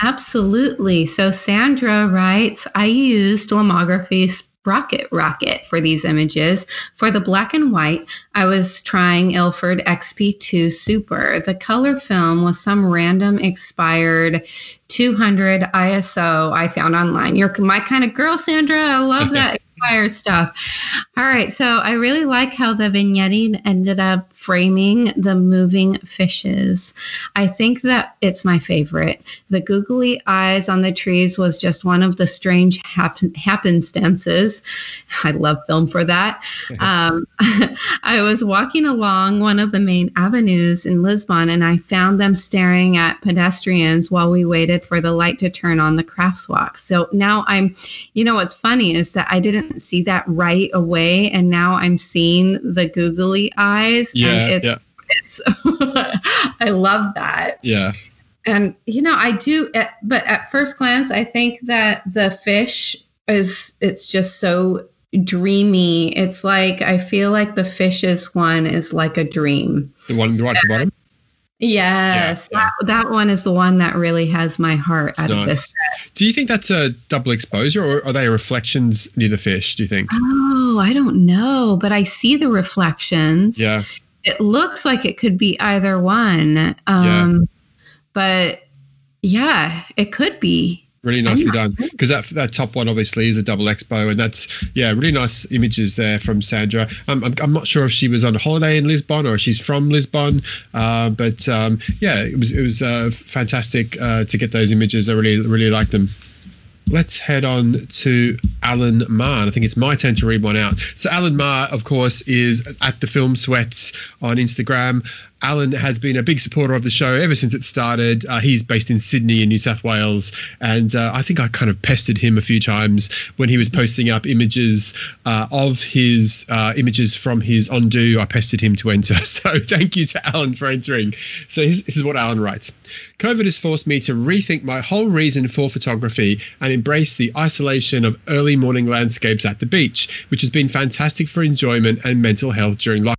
Absolutely. So Sandra writes, I used Lomography Sprocket Rocket for these images. For the black and white, I was trying Ilford XP2 Super. The color film was some random expired 200 ISO I found online. You're my kind of girl, Sandra. I love that expired stuff. All right. So I really like how the vignetting ended up framing the moving fishes. I think that it's my favorite. The googly eyes on the trees was just one of the strange happenstances. I love film for that. I was walking along one of the main avenues in Lisbon, and I found them staring at pedestrians while we waited for the light to turn on the crafts walk. So now what's funny is that I didn't see that right away, and now I'm seeing the googly eyes. Yeah. It's I love that. Yeah. And, I do, but at first glance, I think that the fish it's just so dreamy. It's like, I feel like the fish's one is like a dream. The one right at the bottom? Yes. Yeah. That one is the one that really has my heart out of this set. Do you think that's a double exposure, or are they reflections near the fish, do you think? Oh, I don't know, but I see the reflections. Yeah. It looks like it could be either one, but yeah, it could be. Really nicely done, because that top one obviously is a double expo, and that's, yeah, really nice images there from Sandra. I'm not sure if she was on holiday in Lisbon or if she's from Lisbon, but yeah, it was fantastic to get those images. I really like them. Let's head on to Alan Maher. I think it's my turn to read one out. So Alan Maher, of course, is at the Film Sweats on Instagram. Alan has been a big supporter of the show ever since it started. He's based in Sydney in New South Wales, and I think I kind of pestered him a few times when he was posting up images of his images from his Ondu. I pestered him to enter. So thank you to Alan for entering. So this is what Alan writes. COVID has forced me to rethink my whole reason for photography and embrace the isolation of early morning landscapes at the beach, which has been fantastic for enjoyment and mental health during lockdown.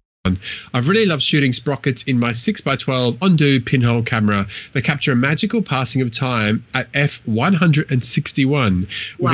I've really loved shooting sprockets in my 6x12 Ondu pinhole camera. They capture a magical passing of time at f/161 with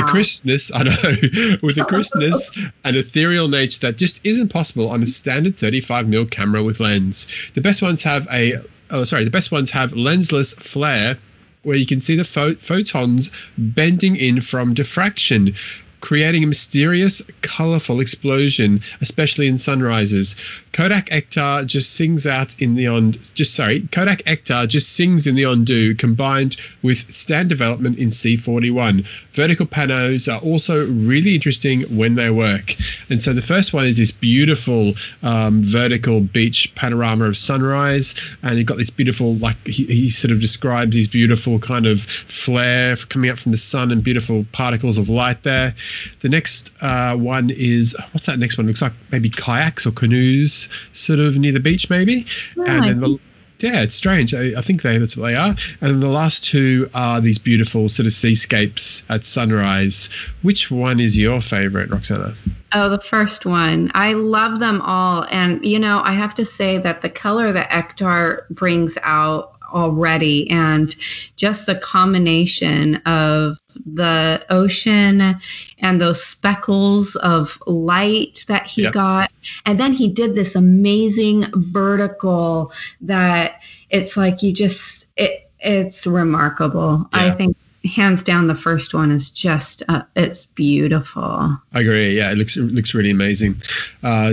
a crispness, and ethereal nature that just isn't possible on a standard 35mm camera with lens. The best ones have lensless flare, where you can see the photons bending in from diffraction, creating a mysterious, colourful explosion, especially in sunrises. Kodak Ektar just sings in the Ondu, combined with stand development in C41. Vertical panos are also really interesting when they work. And so the first one is this beautiful vertical beach panorama of sunrise, and you've got this beautiful, like he sort of describes these beautiful kind of flare coming up from the sun and beautiful particles of light there. The next one is, what's that next one? Looks like maybe kayaks or canoes sort of near the beach maybe. Yeah, and then it's strange. I think that's what they are. And then the last two are these beautiful sort of seascapes at sunrise. Which one is your favorite, Roxanna? Oh, the first one. I love them all. And, you know, I have to say that the color that Ektar brings out already, and just the combination of the ocean and those speckles of light that he got. And then he did this amazing vertical that it's like you just, it's remarkable. Yeah. I think hands down the first one is just it's beautiful. I agree. Yeah, it looks really amazing.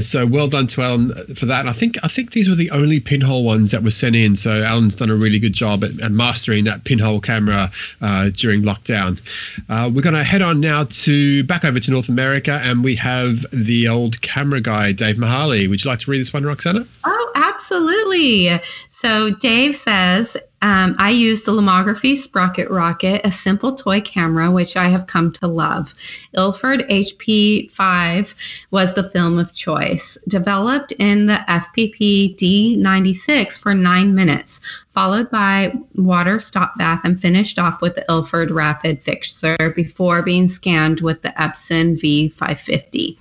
So well done to Alan for that. And I think these were the only pinhole ones that were sent in, so Alan's done a really good job at mastering that pinhole camera during lockdown. We're going to head on now to back over to North America, and we have the old camera guy Dave Mahali. Would you like to read this one, Roxanna? Oh, absolutely. So Dave says, I use the Lomography Sprocket Rocket, a simple toy camera, which I have come to love. Ilford HP5 was the film of choice. Developed in the FPP D96 for 9 minutes, followed by water stop bath, and finished off with the Ilford Rapid Fixer before being scanned with the Epson V550.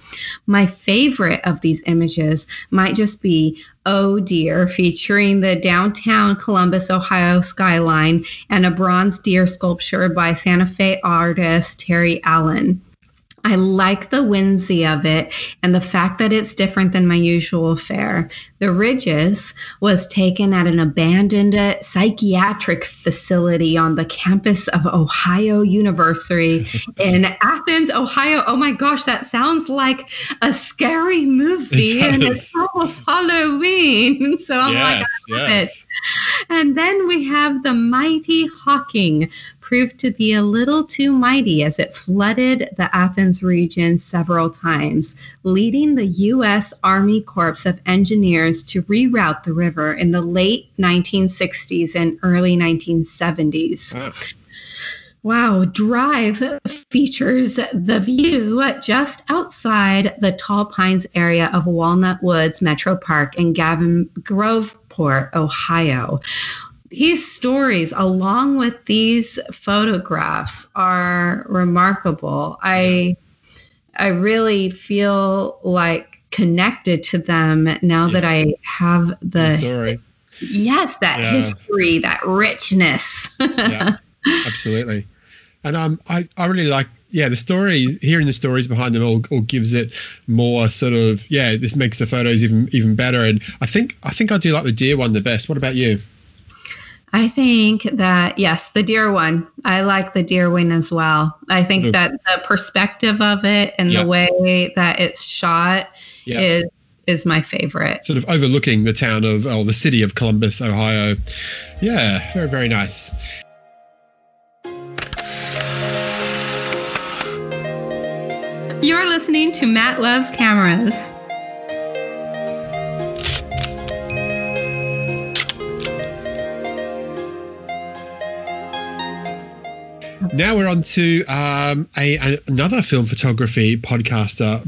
My favorite of these images might just be Oh Deer, featuring the downtown Columbus, Ohio skyline and a bronze deer sculpture by Santa Fe artist Terry Allen. I like the whimsy of it and the fact that it's different than my usual fare. The Ridges was taken at an abandoned psychiatric facility on the campus of Ohio University in Athens, Ohio. Oh my gosh, that sounds like a scary movie, and it's almost Halloween. So I'm I love it. And then we have the mighty Hawking, proved to be a little too mighty as it flooded the Athens region several times, leading the U.S. Army Corps of Engineers to reroute the river in the late 1960s and early 1970s. Wow. Wow, Drive features the view just outside the Tall Pines area of Walnut Woods Metro Park in Groveport, Ohio. These stories, along with these photographs, are remarkable. I really feel like connected to them now that I have the story. Yes, that history, that richness. Yeah, absolutely. And I really like, the story, hearing the stories behind them all gives it more sort of, this makes the photos even better. And I think I do like the deer one the best. What about you? I think that, yes, the deer one. I like the deer one as well. I think that the perspective of it and the way that it's shot is my favorite. Sort of overlooking the town of, or the city of Columbus, Ohio. Yeah, very, very nice. You're listening to Matt Loves Cameras. Now we're on to another film photography podcaster,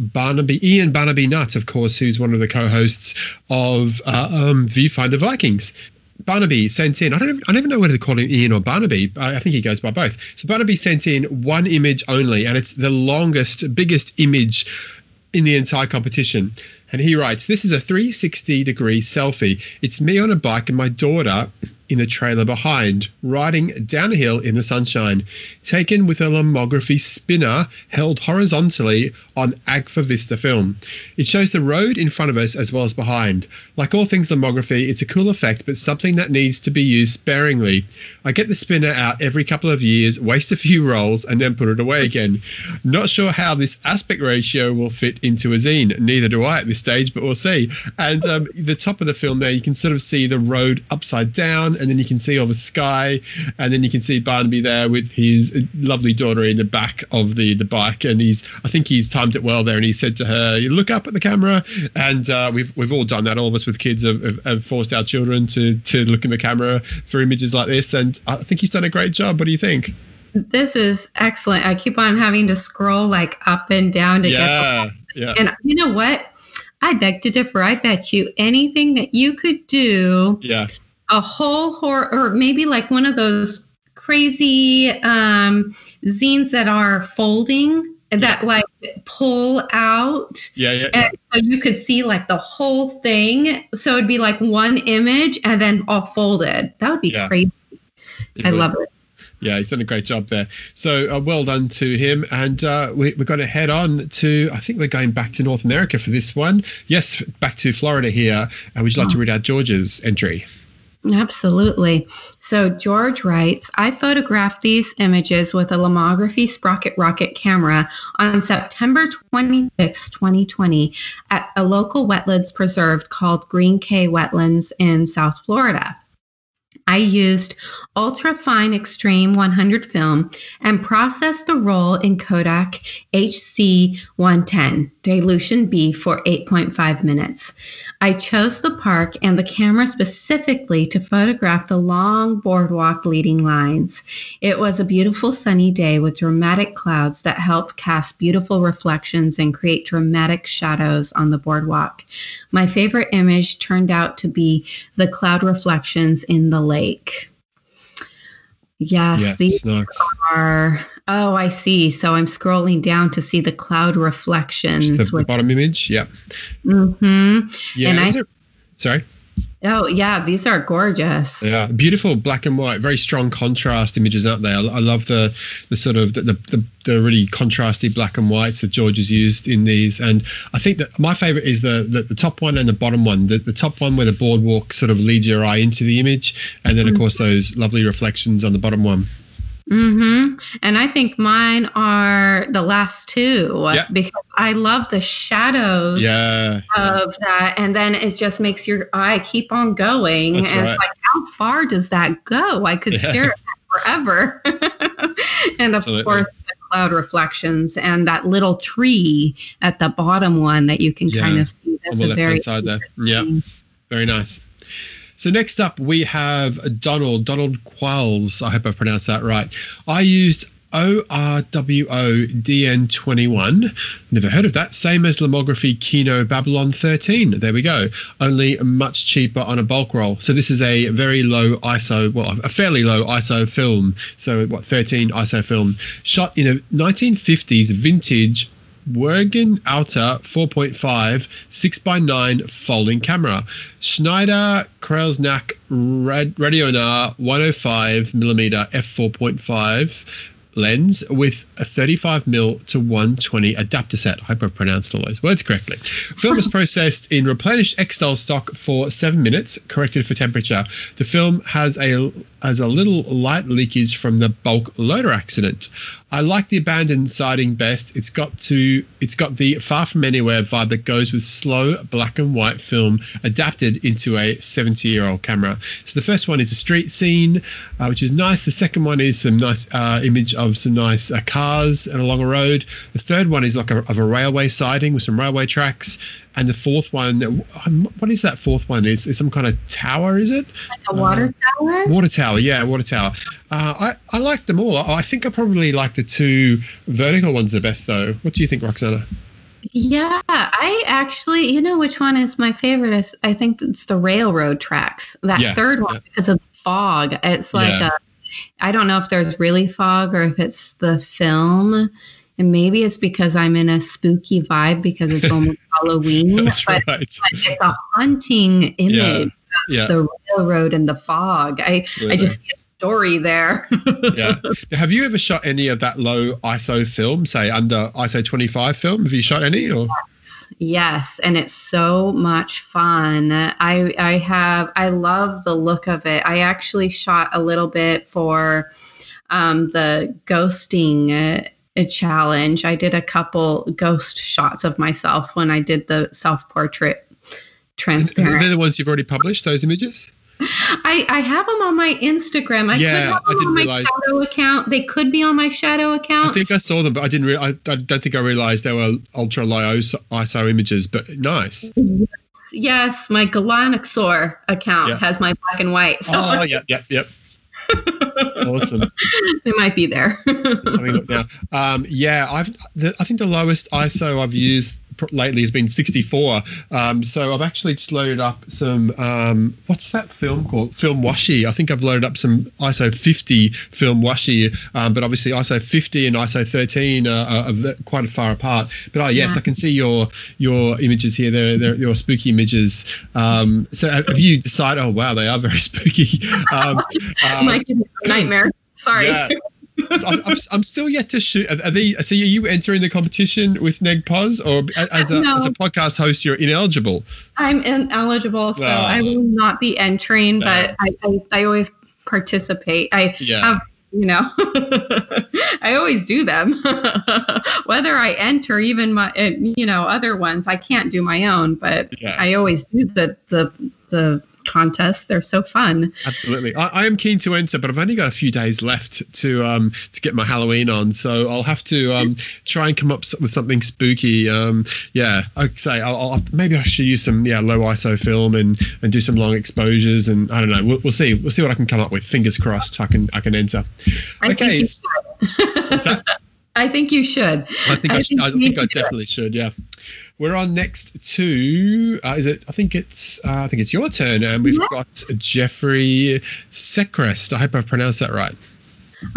Ian Barnaby Nutt, of course, who's one of the co-hosts of Viewfinder Vikings. Barnaby sent in, I don't even know whether to call him Ian or Barnaby. I think he goes by both. So Barnaby sent in one image only, and it's the longest, biggest image in the entire competition. And he writes, "This is a 360-degree selfie. It's me on a bike and my daughter in the trailer behind, riding down a hill in the sunshine, taken with a Lomography spinner held horizontally on Agfa Vista film. It shows the road in front of us as well as behind. Like all things Lomography, it's a cool effect, but something that needs to be used sparingly. I get the spinner out every couple of years, waste a few rolls, and then put it away again. Not sure how this aspect ratio will fit into a zine. Neither do I at this stage, but we'll see." And the top of the film there, you can sort of see the road upside down, and then you can see all the sky, and then you can see Barnaby there with his lovely daughter in the back of the bike, and I think he's timed it well there, and he said to her, "You look up at the camera," and we've all done that. All of us with kids have forced our children to look in the camera for images like this, and I think he's done a great job. What do you think? This is excellent. I keep on having to scroll like up and down to get the and you know what? I beg to differ. I bet you anything that you could do a whole horror, or maybe like one of those crazy zines that are folding that like pull out. And so you could see like the whole thing. So it'd be like one image and then all folded. That would be crazy. I love it. Yeah, he's done a great job there. So well done to him. And we're going to head on to, I think we're going back to North America for this one. Yes, back to Florida here. And would you like to read out George's entry? Absolutely. So George writes, "I photographed these images with a Lomography Sprocket Rocket camera on September 26, 2020 at a local wetlands preserve called Green Cay Wetlands in South Florida. I used ultra-fine Extreme 100 film and processed the roll in Kodak HC 110 Dilution B for 8.5 minutes. I chose the park and the camera specifically to photograph the long boardwalk leading lines. It was a beautiful sunny day with dramatic clouds that helped cast beautiful reflections and create dramatic shadows on the boardwalk. My favorite image turned out to be the cloud reflections in the lake." Yes, these are. Oh, I see. So I'm scrolling down to see the cloud reflections. The bottom image. Yeah. Mm-hmm. Yeah. And Sorry. Oh, yeah. These are gorgeous. Yeah. Beautiful black and white, very strong contrast images, aren't they? I love the sort of the really contrasty black and whites that George has used in these. And I think that my favorite is the top one and the bottom one. The top one where the boardwalk sort of leads your eye into the image. And then, of course, those lovely reflections on the bottom one. Mm-hmm. And I think mine are the last two because I love the shadows of that. And then it just makes your eye keep on going. That's and it's like, how far does that go? I could stare at that forever. And of course, the cloud reflections and that little tree at the bottom one that you can kind of see. That's on the left-hand side there. Yeah. Very nice. So next up, we have Donald Qualls. I hope I pronounced that right. "I used ORWODN21. Never heard of that. Same as Lomography Kino Babylon 13. There we go. Only much cheaper on a bulk roll." So this is a very low ISO, well, a fairly low ISO film. So 13 ISO film. Shot in a 1950s vintage Wergen Outer 4.5 6x9 folding camera. Schneider Kreuznach Radionar 105mm f4.5 lens with a 35mm to 120 adapter set. I hope I've pronounced all those words correctly. Film was processed in replenished Extel stock for 7 minutes, corrected for temperature. The film has a little light leakage from the bulk loader accident. I like the abandoned siding best. It's got the Far From Anywhere vibe that goes with slow black and white film adapted into a 70-year-old camera. So the first one is a street scene, which is nice. The second one is some nice image of some nice cars and along a road. The third one is like a railway siding with some railway tracks. And the fourth one, what is that fourth one? It's some kind of tower, is it? Like a water tower? Water tower, yeah, water tower. I like them all. I think I probably like the two vertical ones the best, though. What do you think, Roxanna? Yeah, I actually, you know which one is my favorite? I think it's the railroad tracks. That third one, because of the fog. It's like, I don't know if there's really fog or if it's the film. And maybe it's because I'm in a spooky vibe because it's almost Halloween. That's right. But it's a haunting image of the railroad and the fog. I just see a story there. Yeah. Now, have you ever shot any of that low ISO film, say under ISO 25 film? Have you shot any? Or? Yes, and it's so much fun. I love the look of it. I actually shot a little bit for the ghosting a challenge. I did a couple ghost shots of myself when I did the self-portrait transparent. They're the ones you've already published, those images? I have them on my Instagram. I didn't realize. Shadow account. They could be on my shadow account. I think I saw them, but I don't think I realized they were ultra low ISO images, but nice. Yes, my Galanoxor account has my black and white. So. Oh, yep. Awesome. They might be there. Look now. I think the lowest ISO I've used lately has been 64. So I've actually just loaded up some what's that film called? Film washi. I think I've loaded up some ISO 50 film washi, but obviously ISO 50 and ISO 13 are quite far apart. But I can see your images here. They're your spooky images. So have you decided? Oh wow, they are very spooky. Like a nightmare. Sorry. Yeah. So I'm still yet to shoot. Are you entering the competition with NegPoz, or as a podcast host, you're ineligible? I'm ineligible, so I will not be entering. No. But I always participate. I have, you know, I always do them. Whether I enter even my, other ones, I can't do my own, but I always do the contests. They're so fun. Absolutely. I am keen to enter, but I've only got a few days left to get my Halloween on, so I'll have to try and come up with something spooky. I'd say maybe I should use some low ISO film and do some long exposures, and I don't know. We'll see. We'll see what I can come up with. Fingers crossed I can enter. Okay. I think you should. I think I definitely should. Yeah. We're on next to I think it's your turn, and we've got Jeffrey Secrest. I hope I pronounced that right.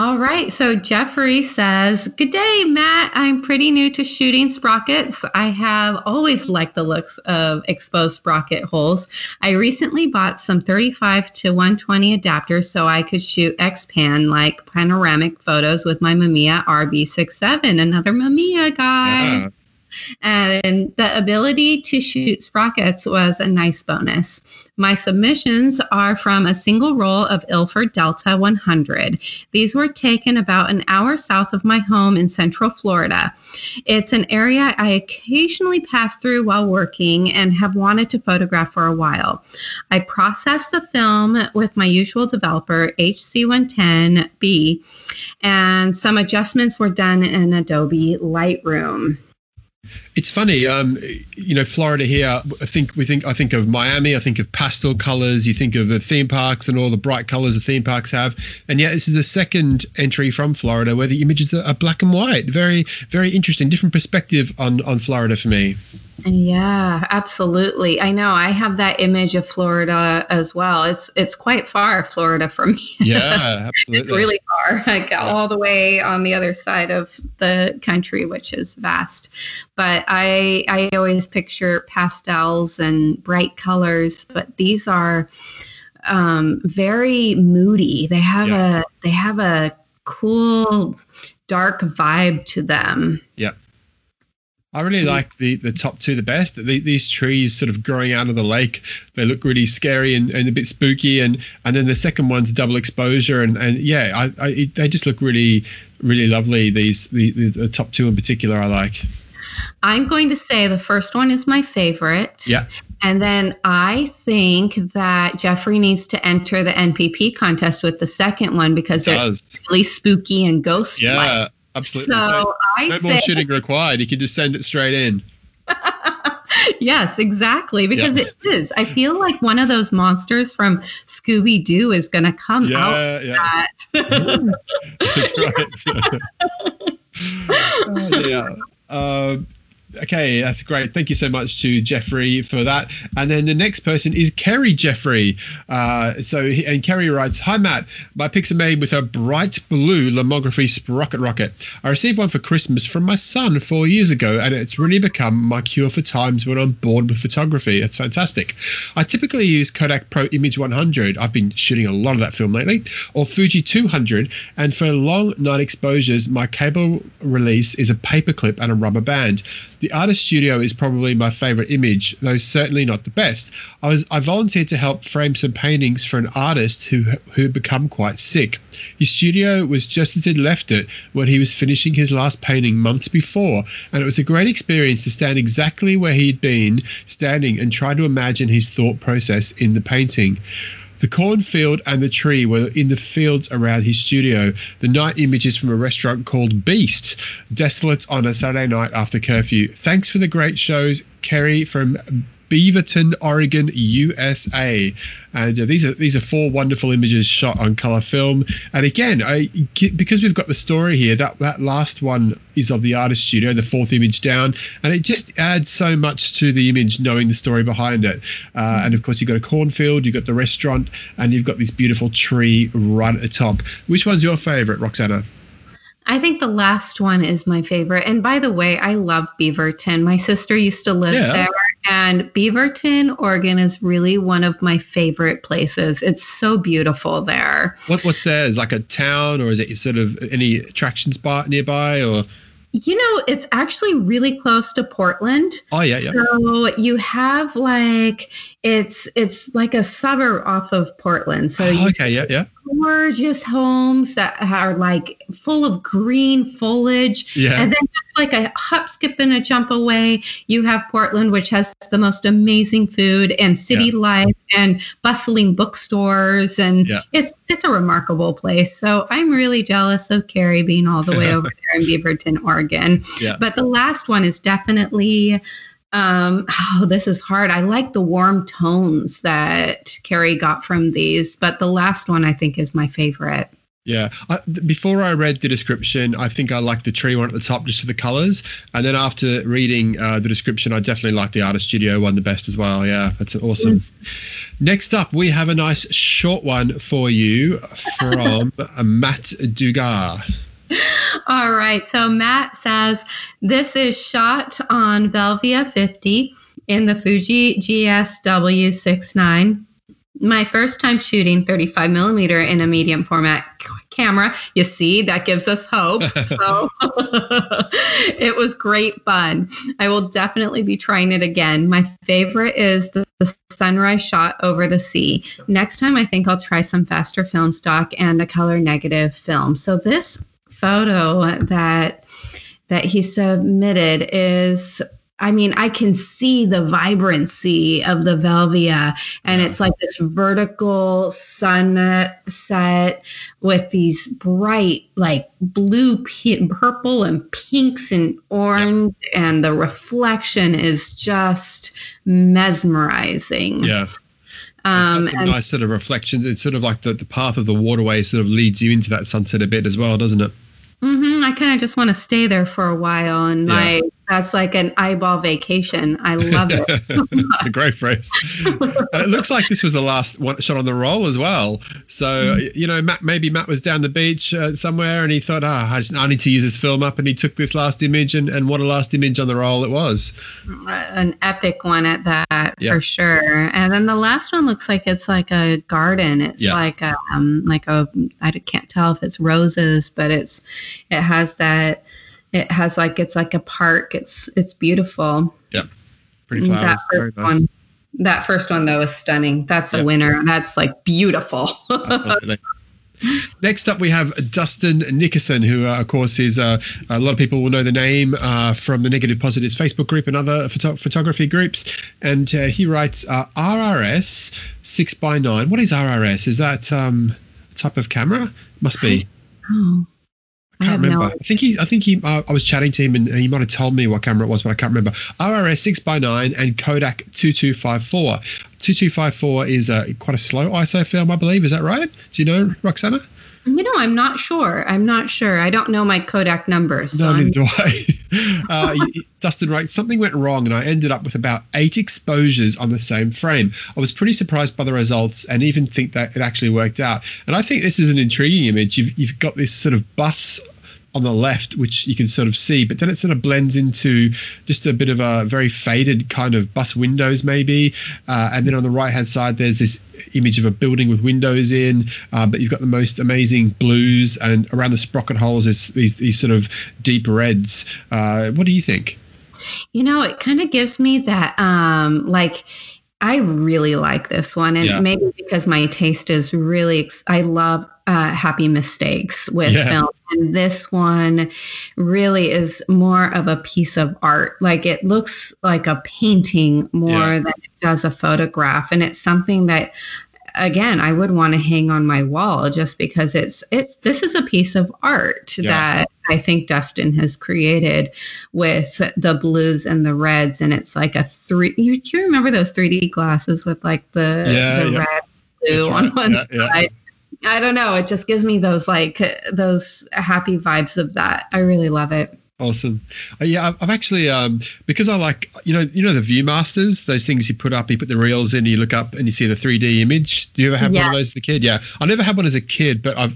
All right. So Jeffrey says, "Good day, Matt. I'm pretty new to shooting sprockets. I have always liked the looks of exposed sprocket holes. I recently bought some 35 to 120 adapters so I could shoot X-Pan like panoramic photos with my Mamiya RB67, another Mamiya guy. Yeah. And the ability to shoot sprockets was a nice bonus. My submissions are from a single roll of Ilford Delta 100. These were taken about an hour south of my home in Central Florida. It's an area I occasionally pass through while working and have wanted to photograph for a while. I processed the film with my usual developer, HC110B, and some adjustments were done in Adobe Lightroom." It's funny, Florida here, I think of Miami, I think of pastel colors, you think of the theme parks and all the bright colors the theme parks have. And yet this is the second entry from Florida where the images are black and white. Very, very interesting, different perspective on Florida for me. Yeah, absolutely. I know. I have that image of Florida as well. It's quite far, Florida, from me. Yeah, absolutely. It's really far. I got all the way on the other side of the country, which is vast. But I always picture pastels and bright colors, but these are very moody. They have a cool, dark vibe to them. Yeah. I really like the top two the best. These trees sort of growing out of the lake, they look really scary and a bit spooky. And then the second one's double exposure. And yeah, they just look really, really lovely. The top two in particular I like. I'm going to say the first one is my favorite. Yeah. And then I think that Jeffrey needs to enter the NPP contest with the second one because it's really spooky and ghost-like. Yeah. Absolutely. So no more shooting required. You can just send it straight in. Yes, exactly. Because it is. I feel like one of those monsters from Scooby-Doo is going to come out. That. Okay, that's great. Thank you so much to Jeffrey for that. And then the next person is Kerry Jeffrey. And Kerry writes, "Hi, Matt. My pics are made with a bright blue Lomography Sprocket Rocket. I received one for Christmas from my son 4 years ago, and it's really become my cure for times when I'm bored with photography. It's fantastic. I typically use Kodak Pro Image 100. I've been shooting a lot of that film lately, or Fuji 200. And for long night exposures, my cable release is a paperclip and a rubber band. The Artist Studio is probably my favorite image, though certainly not the best. I volunteered to help frame some paintings for an artist who had become quite sick. His studio was just as he'd left it when he was finishing his last painting months before, and it was a great experience to stand exactly where he'd been standing and try to imagine his thought process in the painting. The cornfield and the tree were in the fields around his studio. The night images from a restaurant called Beast, desolate on a Saturday night after curfew. Thanks for the great shows, Kerry from Beaverton, Oregon, USA." And these are four wonderful images shot on color film. And again, because we've got the story here, that last one is of the Artist Studio, the fourth image down, and it just adds so much to the image knowing the story behind it. And of course, you've got a cornfield, you've got the restaurant, and you've got this beautiful tree right at the top. Which one's your favorite, Roxanna? I think the last one is my favorite. And by the way, I love Beaverton. My sister used to live there. And Beaverton, Oregon is really one of my favorite places. It's so beautiful there. What's there? Is it like a town, or is it sort of any attraction spot nearby, or? You know, it's actually really close to Portland. Oh, yeah. So you have like, it's like a suburb off of Portland. So gorgeous homes that are like full of green foliage. Yeah. And then just like a hop, skip, and a jump away, you have Portland, which has the most amazing food and city life and bustling bookstores. And it's a remarkable place. So I'm really jealous of Kerry being all the way over there in Beaverton, Oregon. Yeah. But the last one is definitely, this is hard. I like the warm tones that Kerry got from these, but the last one I think is my favorite. Yeah. Before I read the description, I think I liked the tree one at the top just for the colors. And then after reading the description, I definitely liked the Artist Studio one the best as well. Yeah, that's awesome. Next up, we have a nice short one for you from Matt Dugar. All right. So Matt says, "This is shot on Velvia 50 in the Fuji GSW69. My first time shooting 35 millimeter in a medium format camera." You see, that gives us hope. So it was great fun. I will definitely be trying it again. My favorite is the sunrise shot over the sea. Next time, I think I'll try some faster film stock and a color negative film. So this photo that he submitted is, I mean, I can see the vibrancy of the Velvia, and it's like this vertical sunset with these bright, like blue, purple and pinks and orange, and the reflection is just mesmerizing. Yeah. It's got some nice sort of reflections. It's sort of like the path of the waterway sort of leads you into that sunset a bit as well, doesn't it? Mm-hmm. I kind of just want to stay there for a while and like That's like an eyeball vacation. I love it. It's a great phrase. It looks like this was the last one shot on the roll as well. So, you know, Matt was down the beach somewhere and he thought, I need to use this film up. And he took this last image and what a last image on the roll it was. An epic one at that, for sure. And then the last one looks like it's like a garden. It's like I can't tell if it's roses, but it's like a park. It's beautiful. Yep. Pretty flowers. That first one though is stunning. That's a winner. That's like beautiful. Absolutely. Next up, we have Dustin Nickerson, who, of course, is a lot of people will know the name from the Negative Positives Facebook group and other photography groups. And he writes RRS 6x9. What is RRS? Is that type of camera? Must be. Oh. I can't remember. I think I was chatting to him and he might have told me what camera it was, but I can't remember. RRS 6x9 and Kodak 2254. 2254 is quite a slow ISO film, I believe. Is that right? Do you know, Roxanna? You know, I'm not sure. I don't know my Kodak numbers. So neither do I. Dustin writes, something went wrong and I ended up with about 8 exposures on the same frame. I was pretty surprised by the results and even think that it actually worked out. And I think this is an intriguing image. You've got this sort of bus on the left, which you can sort of see, but then it sort of blends into just a bit of a very faded kind of bus windows maybe. And then on the right-hand side, there's this image of a building with windows in, but you've got the most amazing blues, and around the sprocket holes is these sort of deep reds. What do you think? You know, it kind of gives me that, I really like this one, and maybe because my taste is really, I love happy mistakes with film. And this one really is more of a piece of art. Like it looks like a painting more than it does a photograph. And it's something that, again, I would want to hang on my wall just because this is a piece of art that I think Dustin has created with the blues and the reds. And it's like a do you remember those 3D glasses with like the red blue on one side? I don't know. It just gives me those happy vibes of that. I really love it. Awesome. I've actually, because I like, you know, the Viewmasters, those things you put the reels in, you look up and you see the 3D image. Do you ever have one of those as a kid? Yeah. I never had one as a kid, but I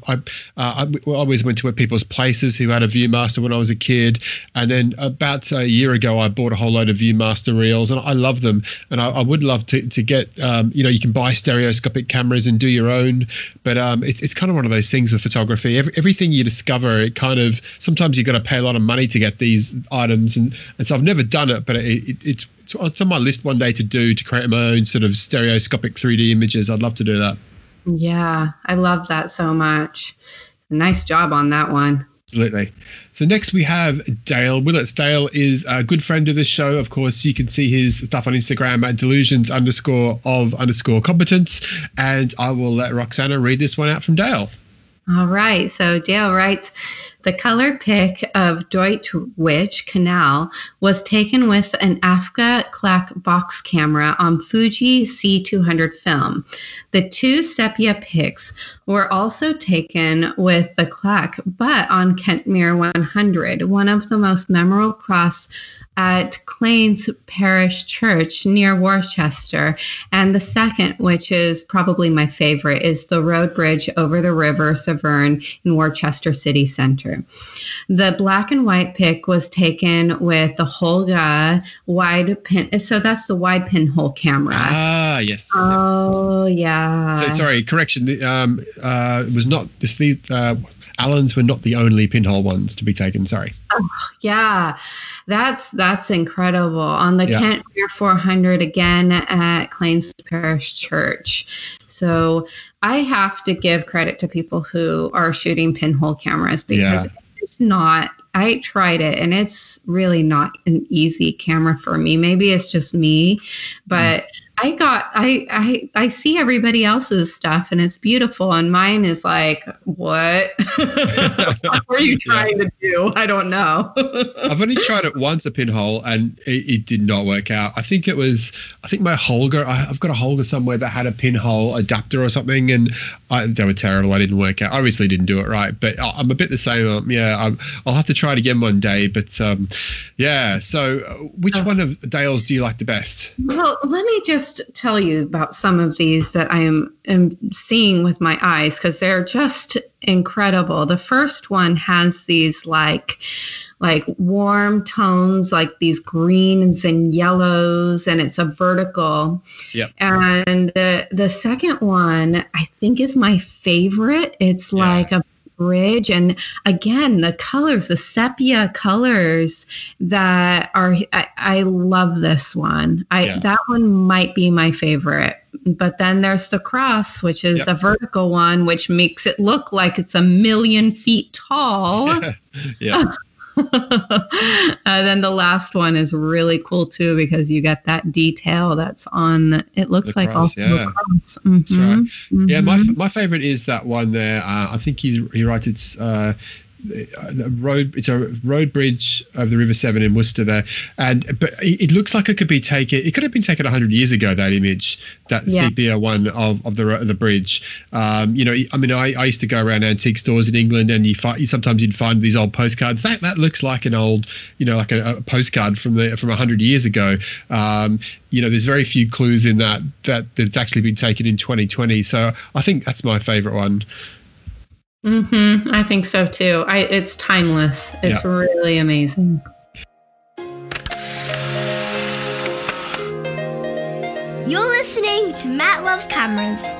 always went to people's places who had a Viewmaster when I was a kid. And then about a year ago, I bought a whole load of Viewmaster reels and I love them. And I would love to get, you can buy stereoscopic cameras and do your own, but it's kind of one of those things with photography. Everything you discover, it kind of, sometimes you've got to pay a lot of money to get these items, and so I've never done it, but it's on my list one day to create my own sort of stereoscopic 3D images. I'd love to do that. Yeah, I love that so much. Nice job on that one. Absolutely. So next we have Dale Willits. Dale is a good friend of the show. Of course, you can see his stuff on Instagram at delusions_of_competence. And I will let Roxanna read this one out from Dale. All right. So Dale writes, the color pick of Deutsch Canal was taken with an Afka Clack box camera on Fuji C200 film. The 2 sepia picks were also taken with the Clack, but on Kentmere 100, one of the most memorable cross at Clains Parish Church near Worcester, and the second, which is probably my favorite, is the road bridge over the River Severn in Worcester City Centre. The black and white pick was taken with the Holga wide pin, so that's the wide pinhole camera. Ah, yes. Oh, yeah. So, sorry, correction. It was not this. Allens were not the only pinhole ones to be taken. Sorry. Oh, yeah, that's incredible. On the Kentmere 400 again at Clains Parish Church. So I have to give credit to people who are shooting pinhole cameras because it's not. I tried it and it's really not an easy camera for me. Maybe it's just me, but I see everybody else's stuff and it's beautiful. And mine is like, what? What were you trying to do? I don't know. I've only tried it once, a pinhole, and it did not work out. I think my Holger, I've got a Holger somewhere that had a pinhole adapter or something, and they were terrible. I didn't work out. I obviously didn't do it right, but I'm a bit the same. I'll have to try it again one day. But yeah. So which one of Dale's do you like the best? Well, let me just tell you about some of these that I am seeing with my eyes, because they're just incredible. The first one has these like warm tones, like these greens and yellows, and it's a vertical. Yep. And the second one I think is my favorite. It's like a bridge, and again the colors, the sepia colors that are, I love this one. That one might be my favorite. But then there's the cross, which is a vertical one, which makes it look like it's 1,000,000 feet tall. Yeah. Then the last one is really cool too, because you get that detail that's on. It looks like all the cross. Mm-hmm. That's right. Mm-hmm. Yeah, my favorite is that one there. I think he writes it's. It's a road bridge over the River Severn in Worcester there, but it looks like it could be taken. It could have been taken 100 years ago. That image, that sepia one of the bridge. I used to go around antique stores in England, and sometimes you'd find these old postcards. That looks like an old, like a postcard from 100 years ago. There's very few clues in that it's actually been taken in 2020. So I think that's my favourite one. Mm-hmm. I think so too. It's timeless. It's really amazing. You're listening to Matt Loves Cameras.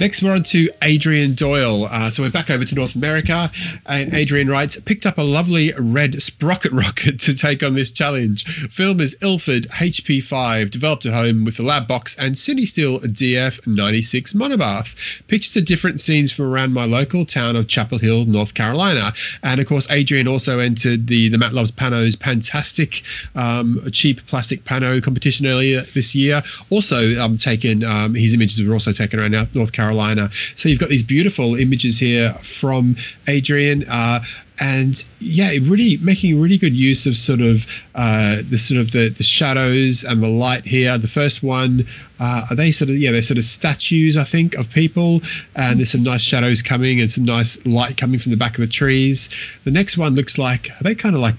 Next, we're on to Adrian Doyle. So we're back over to North America. And Adrian writes, picked up a lovely red sprocket rocket to take on this challenge. Film is Ilford HP5, developed at home with the lab box and CineStill DF96 monobath. Pictures of different scenes from around my local town of Chapel Hill, North Carolina. And, of course, Adrian also entered the Matt Loves Pano's Pantastic cheap plastic pano competition earlier this year. Also his images were also taken around North Carolina. So you've got these beautiful images here from Adrian, and really making really good use of the shadows and the light here. The first one, they're sort of statues, I think, of people, and there's some nice shadows coming and some nice light coming from the back of the trees. The next one looks like, are they kind of like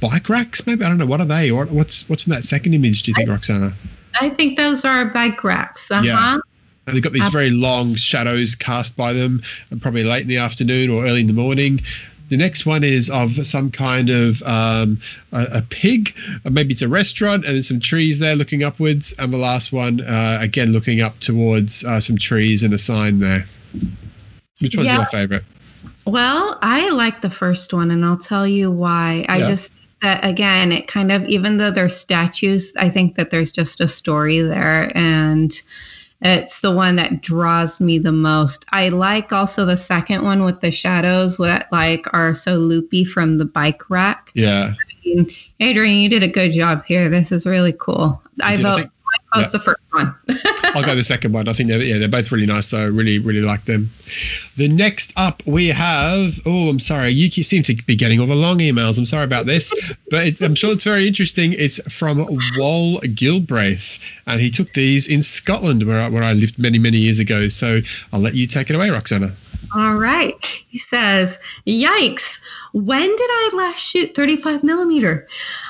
bike racks? Maybe, I don't know, what are they? Or what's in that second image? Do you think, Roxanna? I think those are bike racks. Uh huh. Yeah. And they've got these very long shadows cast by them, and probably late in the afternoon or early in the morning. The next one is of some kind of a pig, or maybe it's a restaurant, and there's some trees there looking upwards. And the last one, again, looking up towards some trees and a sign there. Which one's your favorite? Well, I like the first one, and I'll tell you why. I just... that again, it kind of, even though they're statues, I think that there's just a story there, and it's the one that draws me the most. I like also the second one with the shadows that are so loopy from the bike rack. Yeah, I mean, Adrian, you did a good job here. This is really cool. I vote the first one. I'll go the second one. I think they're both really nice though. Really, really like them. The next up we have, I'm sorry, you seem to be getting all the long emails. I'm sorry about this, but I'm sure it's very interesting. It's from Wal Gilbraith, and he took these in Scotland where I lived many, many years ago. So I'll let you take it away, Roxanna. All right. He says, yikes, when did I last shoot 35 millimeter?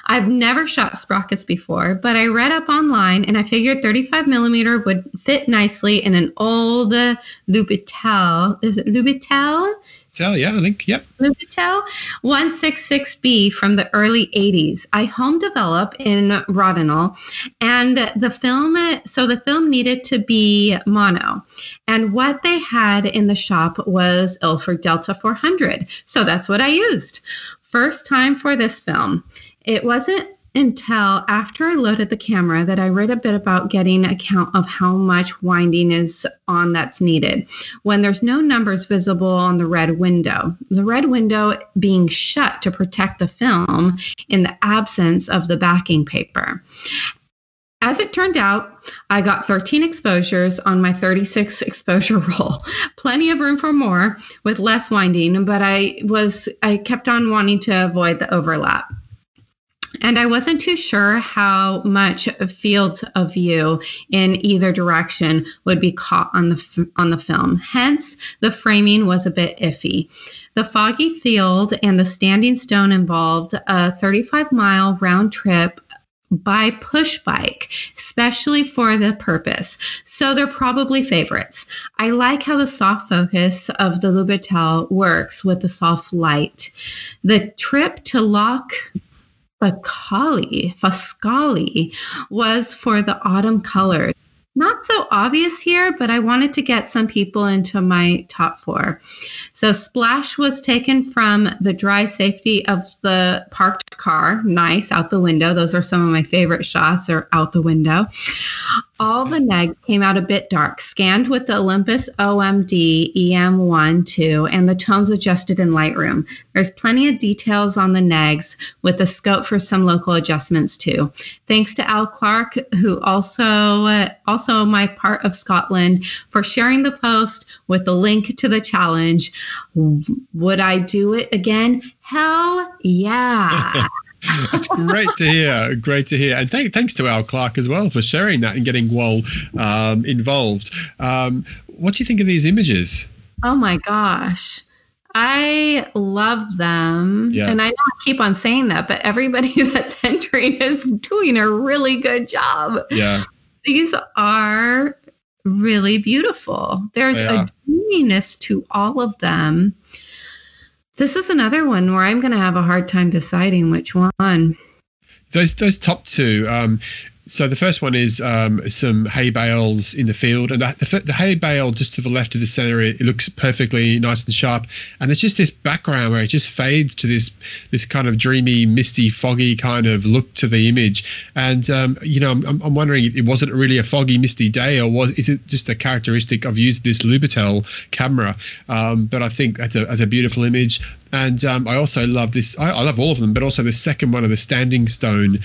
I've never shot sprockets before, but I read up online and I figured 35 millimeter would fit nicely in an old Lubitel. Is it Lubitel? Yeah, I think, yep. Lubitel 166B from the early 80s. I home develop in Rodinal, and the film needed to be mono. And what they had in the shop was Ilford Delta 400. So that's what I used. First time for this film. It wasn't until after I loaded the camera that I read a bit about getting a count of how much winding is on that's needed when there's no numbers visible on the red window. The red window being shut to protect the film in the absence of the backing paper. As it turned out, I got 13 exposures on my 36 exposure roll. Plenty of room for more with less winding, but I kept on wanting to avoid the overlap. And I wasn't too sure how much field of view in either direction would be caught on the film. Hence, the framing was a bit iffy. The foggy field and the standing stone involved a 35-mile round trip by push bike, especially for the purpose. So they're probably favorites. I like how the soft focus of the Lubitel works with the soft light. The trip to Loch Fascali was for the autumn colors. Not so obvious here, but I wanted to get some people into my top four. So splash was taken from the dry safety of the parked car. Nice, out the window. Those are some of my favorite shots, are out the window. All the negs came out a bit dark, scanned with the Olympus OMD EM1, 2, and the tones adjusted in Lightroom. There's plenty of details on the negs with the scope for some local adjustments too. Thanks to Al Clark, who also my part of Scotland, for sharing the post with the link to the challenge. Would I do it again? Hell yeah. That's great to hear. Great to hear. And thanks to Al Clark as well for sharing that and getting Wal involved. What do you think of these images? Oh, my gosh. I love them. Yeah. And I don't keep on saying that, but everybody that's entering is doing a really good job. Yeah. These are really beautiful. There's a dreaminess to all of them. This is another one where I'm going to have a hard time deciding which one. Those top two. So the first one is some hay bales in the field. And the hay bale just to the left of the center, it looks perfectly nice and sharp. And there's just this background where it just fades to this kind of dreamy, misty, foggy kind of look to the image. And, I'm wondering, it wasn't really a foggy, misty day, or is it just a characteristic of using this Lubitel camera? But I think that's a beautiful image. And I also love this. I love all of them, but also the second one of the standing stone.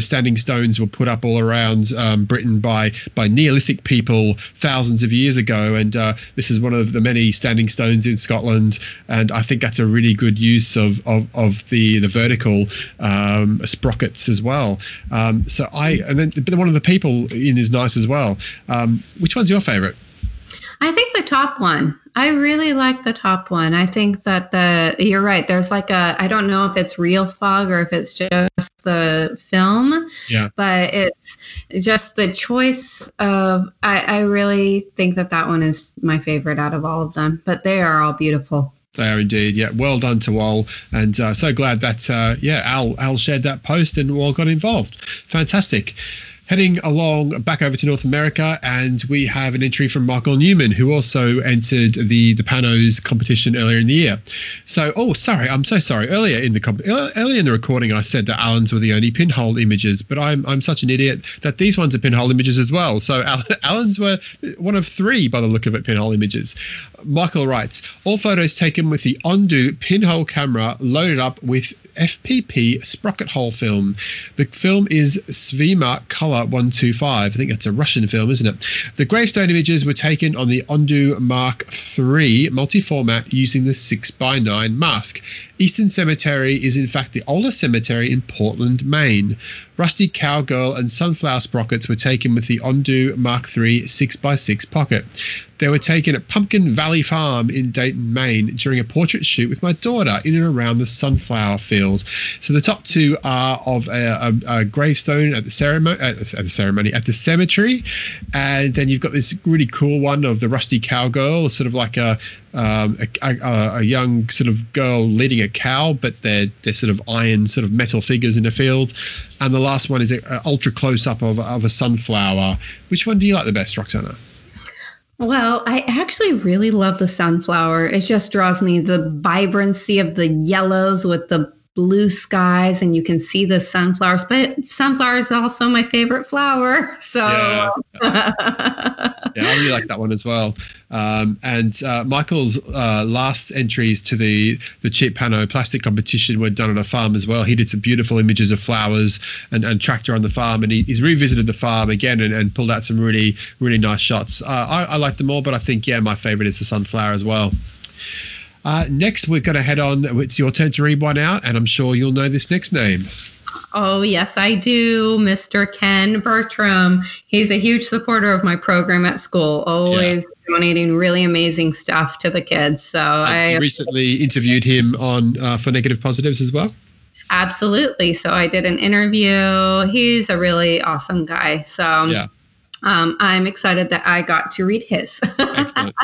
Standing stones were put up all around Britain by Neolithic people thousands of years ago. And this is one of the many standing stones in Scotland. And I think that's a really good use of the vertical sprockets as well. But one of the people in is nice as well. Which one's your favorite? I think the top one. I really like the top one. I think that you're right. There's I don't know if it's real fog or if it's just the film, but it's just the choice of, I really think that one is my favorite out of all of them, but they are all beautiful. They are indeed. Yeah. Well done to Wal. And so glad that, Al shared that post and Wal got involved. Fantastic. Heading along back over to North America, and we have an entry from Michael Newman, who also entered the Panos competition earlier in the year. So, I'm so sorry. Earlier in the recording, I said that Alan's were the only pinhole images, but I'm such an idiot that these ones are pinhole images as well. So Alan's were one of three by the look of it pinhole images. Michael writes, all photos taken with the Ondu pinhole camera loaded up with FPP sprocket hole film. The film is Svima Color 125. I think that's a Russian film, isn't it? The gravestone images were taken on the Ondu Mark III multi-format using the 6x9 mask. Eastern Cemetery is in fact the oldest cemetery in Portland, Maine. Rusty Cowgirl and Sunflower Sprockets were taken with the Ondu Mark III 6x6 pocket. They were taken at Pumpkin Valley Farm in Dayton, Maine, during a portrait shoot with my daughter in and around the sunflower field. So the top two are of a gravestone at the cemetery, and then you've got this really cool one of the Rusty Cowgirl, sort of like a young sort of girl leading a cow, but they're sort of iron, sort of metal figures in a field. And the last one is an ultra close-up of a sunflower. Which one do you like the best, Roxanna? Well, I actually really love the sunflower. It just draws me, the vibrancy of the yellows with the blue skies and you can see the sunflowers, but sunflower is also my favorite flower. So yeah, I really like that one as well. And Michael's last entries to the cheap pano plastic competition were done on a farm as well. He did some beautiful images of flowers and tractor on the farm, and he's revisited the farm again and pulled out some really, really nice shots. I like them all, but I think, yeah, my favorite is the sunflower as well. Next, we're going to head on. It's your turn to read one out, and I'm sure you'll know this next name. Oh, yes, I do. Mr. Ken Bertram. He's a huge supporter of my program at school, always donating really amazing stuff to the kids. So I recently interviewed him on for Negative Positives as well. Absolutely. So I did an interview. He's a really awesome guy. So yeah. I'm excited that I got to read his. Excellent.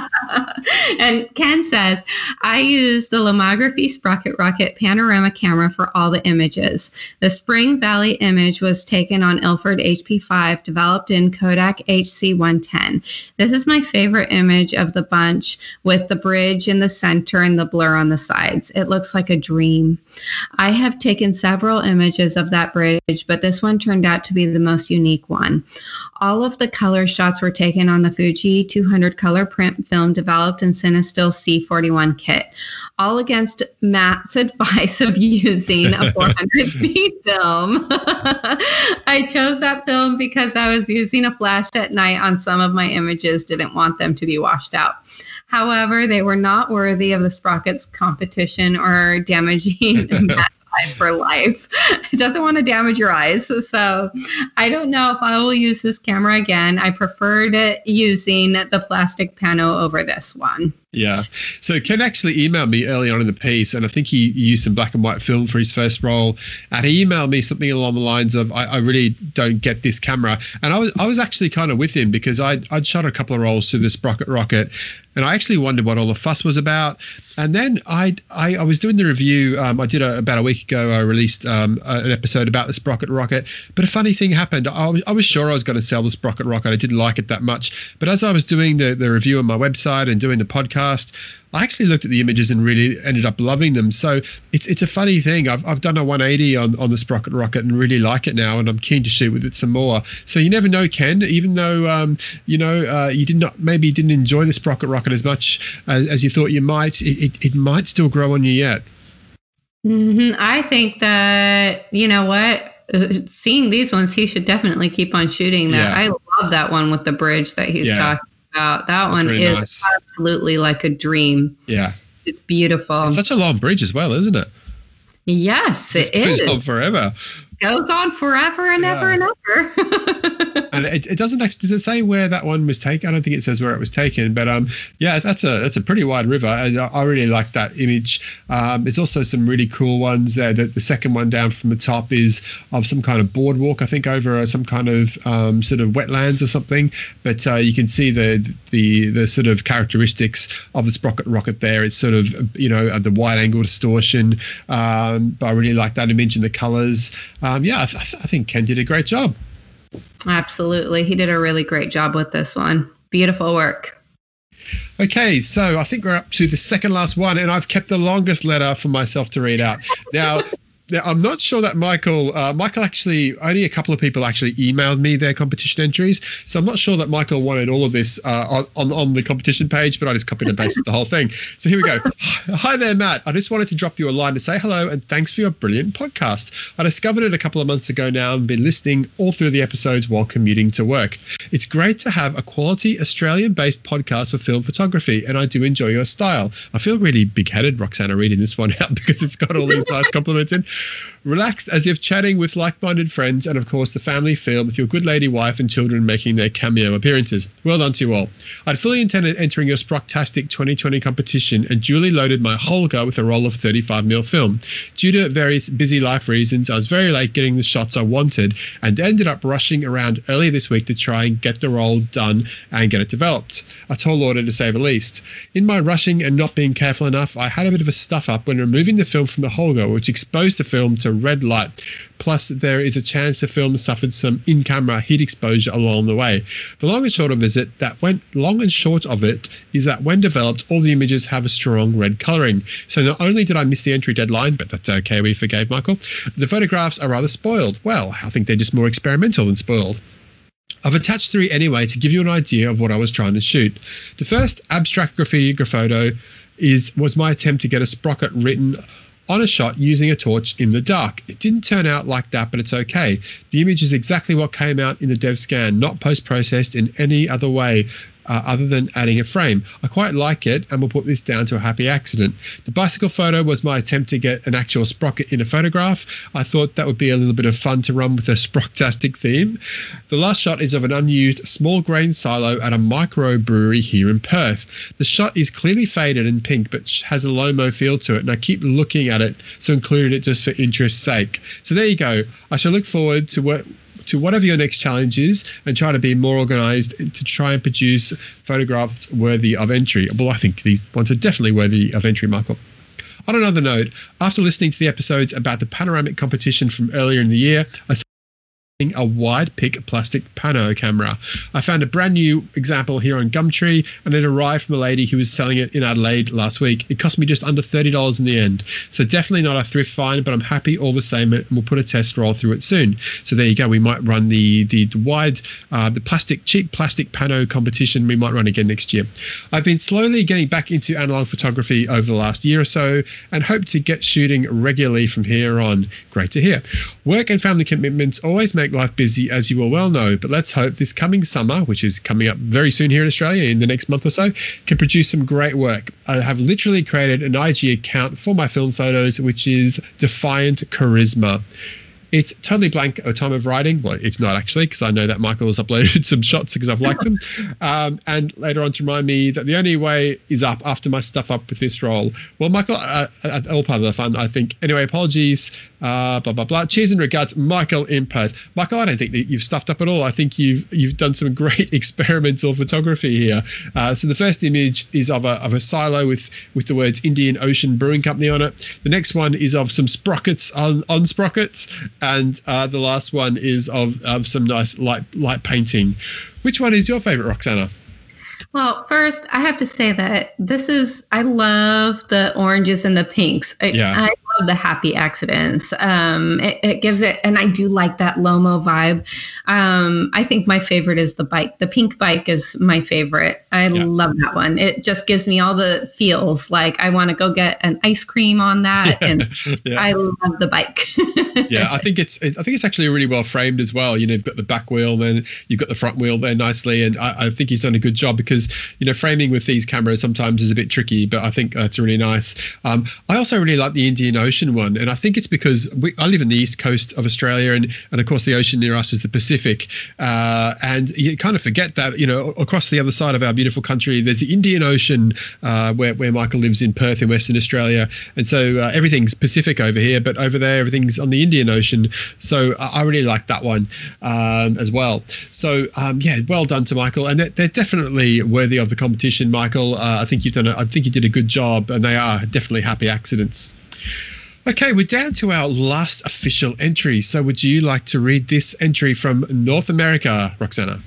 And Ken says, I use the Lomography Sprocket Rocket panorama camera for all the images. The Spring Valley image was taken on Ilford HP5, developed in Kodak HC110. This is my favorite image of the bunch, with the bridge in the center and the blur on the sides. It looks like a dream. I have taken several images of that bridge, but this one turned out to be the most unique one. All of the color shots were taken on the Fuji 200 color print film developed in CineStill C41 kit, all against Matt's advice of using a 400p film. I chose that film because I was using a flash at night on some of my images, didn't want them to be washed out. However, they were not worthy of the Sprockets competition or damaging Matt's eyes for life. It doesn't want to damage your eyes. So I don't know if I will use this camera again. I preferred using the plastic pano over this one. Yeah. So Ken actually emailed me early on in the piece, and I think he used some black and white film for his first roll. And he emailed me something along the lines of, I really don't get this camera. And I was actually kind of with him, because I'd shot a couple of rolls through the Sprocket Rocket, and I actually wondered what all the fuss was about. And then I was doing the review. I did about a week ago, I released an episode about the Sprocket Rocket. But a funny thing happened. I was sure I was going to sell the Sprocket Rocket. I didn't like it that much. But as I was doing the review on my website and doing the podcast, I actually looked at the images and really ended up loving them. So it's a funny thing. I've done a 180 on the Sprocket Rocket and really like it now, and I'm keen to shoot with it some more. So you never know, Ken. Even though you didn't enjoy the Sprocket Rocket as much as you thought you might, it might still grow on you yet. Mm-hmm. I think that, you know what, seeing these ones, he should definitely keep on shooting that. Yeah. I love that one with the bridge that he's talking. Wow, that one is nice. Absolutely like a dream. Yeah. It's beautiful. It's such a long bridge as well, isn't it? Yes, it is. It goes on forever. Goes on forever and ever and ever. And it doesn't actually, does it say where that one was taken? I don't think it says where it was taken, but that's a pretty wide river, and I really like that image. There's also some really cool ones there. The second one down from the top is of some kind of boardwalk, I think, over some kind of sort of wetlands or something. But you can see the sort of characteristics of the Sprocket Rocket there. It's sort of the wide angle distortion. But I really like that image and the colours. I think Ken did a great job. Absolutely. He did a really great job with this one. Beautiful work. Okay, so I think we're up to the second last one, and I've kept the longest letter for myself to read out. Now, I'm not sure that Michael actually, only a couple of people actually emailed me their competition entries. So I'm not sure that Michael wanted all of this on the competition page, but I just copied and pasted the whole thing. So here we go. Hi there, Matt. I just wanted to drop you a line to say hello and thanks for your brilliant podcast. I discovered it a couple of months ago now and been listening all through the episodes while commuting to work. It's great to have a quality Australian-based podcast for film photography, and I do enjoy your style. I feel really big-headed, Roxanna, reading this one out because it's got all these nice compliments in. Relaxed as if chatting with like-minded friends, and of course the family feel with your good lady wife and children making their cameo appearances. Well done to you all. I'd fully intended entering your Sprocktastic 2020 competition and duly loaded my Holga with a roll of 35mm film. Due to various busy life reasons, I was very late getting the shots I wanted and ended up rushing around early this week to try and get the roll done and get it developed. A tall order to say the least. In my rushing and not being careful enough, I had a bit of a stuff up when removing the film from the Holga, which exposed the film to red light. Plus, there is a chance the film suffered some in-camera heat exposure along the way. The long and short of it, is that when developed, all the images have a strong red colouring. So not only did I miss the entry deadline, but that's okay, we forgave Michael, the photographs are rather spoiled. Well, I think they're just more experimental than spoiled. I've attached three anyway to give you an idea of what I was trying to shoot. The first abstract graffiti photo was my attempt to get a sprocket written on a shot using a torch in the dark. It didn't turn out like that, but it's okay. The image is exactly what came out in the dev scan, not post-processed in any other way other than adding a frame. I quite like it, and we'll put this down to a happy accident. The bicycle photo was my attempt to get an actual sprocket in a photograph. I thought that would be a little bit of fun to run with a Sprocktastic theme. The last shot is of an unused small grain silo at a microbrewery here in Perth. The shot is clearly faded and pink, but has a Lomo feel to it, and I keep looking at it, so included it just for interest's sake. So there you go. I shall look forward to whatever your next challenge is and try to be more organized to try and produce photographs worthy of entry. Well, I think these ones are definitely worthy of entry, Michael. On another note, after listening to the episodes about the panoramic competition from earlier in the year, I started using a wide pick plastic pano camera. I found a brand new example here on Gumtree, and it arrived from a lady who was selling it in Adelaide last week. It cost me just under $30 in the end. So definitely not a thrift find, but I'm happy all the same, and we'll put a test roll through it soon. So there you go. We might run the wide, the plastic, cheap plastic pano competition. We might run again next year. I've been slowly getting back into analog photography over the last year or so and hope to get shooting regularly from here on. Great to hear. Work and family commitments always make life busy, as you will well know, but let's hope this coming summer, which is coming up very soon here in Australia in the next month or so, can produce some great work. I have literally created an IG account for my film photos, which is Defiant Charisma. It's totally blank at the time of writing. Well, it's not actually, because I know that Michael has uploaded some shots because I've liked them. And later on to remind me that the only way is up after my stuff up with this role. Well, Michael, all part of the fun, I think. Anyway, apologies, blah, blah, blah. Cheers and regards, Michael in Perth. Michael, I don't think that you've stuffed up at all. I think you've done some great experimental photography here. So the first image is of a silo with the words Indian Ocean Brewing Company on it. The next one is of some sprockets on sprockets. And the last one is of some nice light painting. Which one is your favorite, Roxanna? Well, first, I have to say that I love the oranges and the pinks. I love the happy accidents. It gives it, and I do like that Lomo vibe. I think my favorite is the bike. The pink bike is my favorite. I love that one. It just gives me all the feels. Like I want to go get an ice cream on that, and I love the bike. I think it's actually really well framed as well. You know, you've got the back wheel, and you've got the front wheel there nicely, and I think he's done a good job because, you know, framing with these cameras sometimes is a bit tricky, but I think it's really nice. I also really like the Indian Ocean one, and I think it's because I live in the east coast of Australia, and of course the ocean near us is the Pacific, and you kind of forget that, you know, across the other side of our beautiful country there's the Indian Ocean, where Michael lives in Perth in Western Australia, and so everything's Pacific over here, but over there everything's on the Indian Ocean, so I really like that one as well. So well done to Michael, and they're definitely worthy of the competition, Michael. I think you did a good job, and they are definitely happy accidents. Okay, we're down to our last official entry. So would you like to read this entry from North America, Roxanna?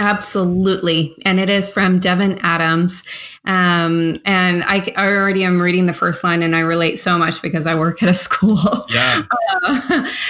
Absolutely. And it is from Devin Adams. And I already am reading the first line, and I relate so much because I work at a school. Yeah.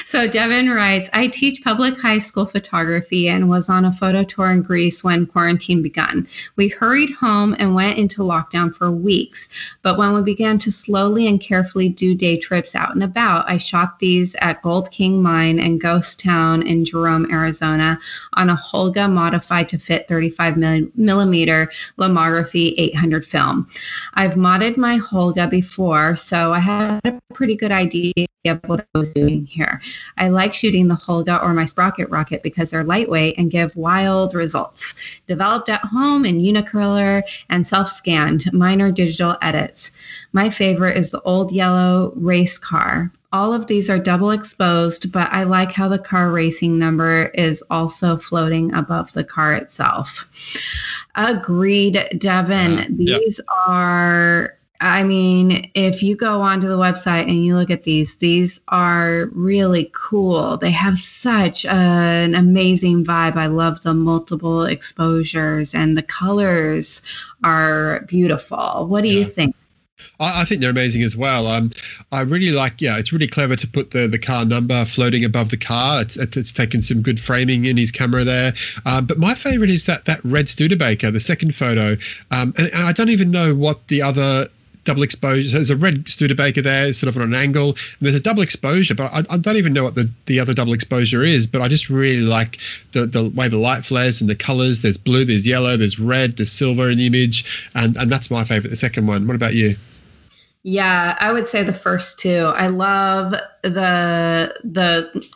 So Devin writes, I teach public high school photography and was on a photo tour in Greece when quarantine began. We hurried home and went into lockdown for weeks. But when we began to slowly and carefully do day trips out and about, I shot these at Gold King Mine and Ghost Town in Jerome, Arizona on a Holga modified to fit 35 millimeter Lomography 800 film. I've modded my Holga before, so I had a pretty good idea of what I was doing here. I like shooting the Holga or my Sprocket Rocket because they're lightweight and give wild results. Developed at home in Unicolor and self-scanned, minor digital edits. My favorite is the old yellow race car. All of these are double exposed, but I like how the car racing number is also floating above the car itself. Agreed, Devin. These are I mean, if you go onto the website and you look at these are really cool. They have such an amazing vibe. I love the multiple exposures and the colors are beautiful. What do you think? I think they're amazing as well. I really like, it's really clever to put the car number floating above the car. It's taken some good framing in his camera there. But my favorite is that red Studebaker, the second photo. And I don't even know what the other double exposure. So there's a red Studebaker there, sort of on an angle. And there's a double exposure, but I don't even know what the other double exposure is. But I just really like the way the light flares and the colors. There's blue, there's yellow, there's red, there's silver in the image. And that's my favorite, the second one. What about you? Yeah, I would say the first two. I love the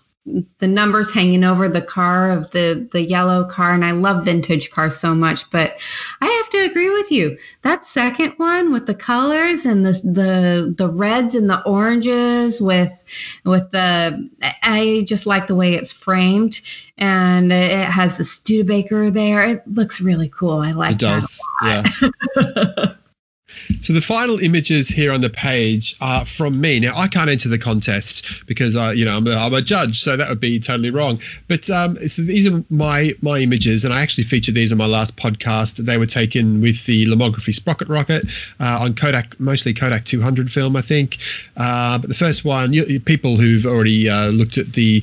numbers hanging over the car of the yellow car, and I love vintage cars so much. But I have to agree with you. That second one with the colors and the reds and the oranges with the, I just like the way it's framed, and it has the Studebaker there. It looks really cool. I like it. Does that a lot. Yeah. So the final images here on the page are from me. Now, I can't enter the contest because I'm a judge, so that would be totally wrong. But so these are my images, and I actually featured these on my last podcast. They were taken with the Lomography Sprocket Rocket on Kodak, mostly Kodak 200 film, I think. But the first one, people who've already looked at the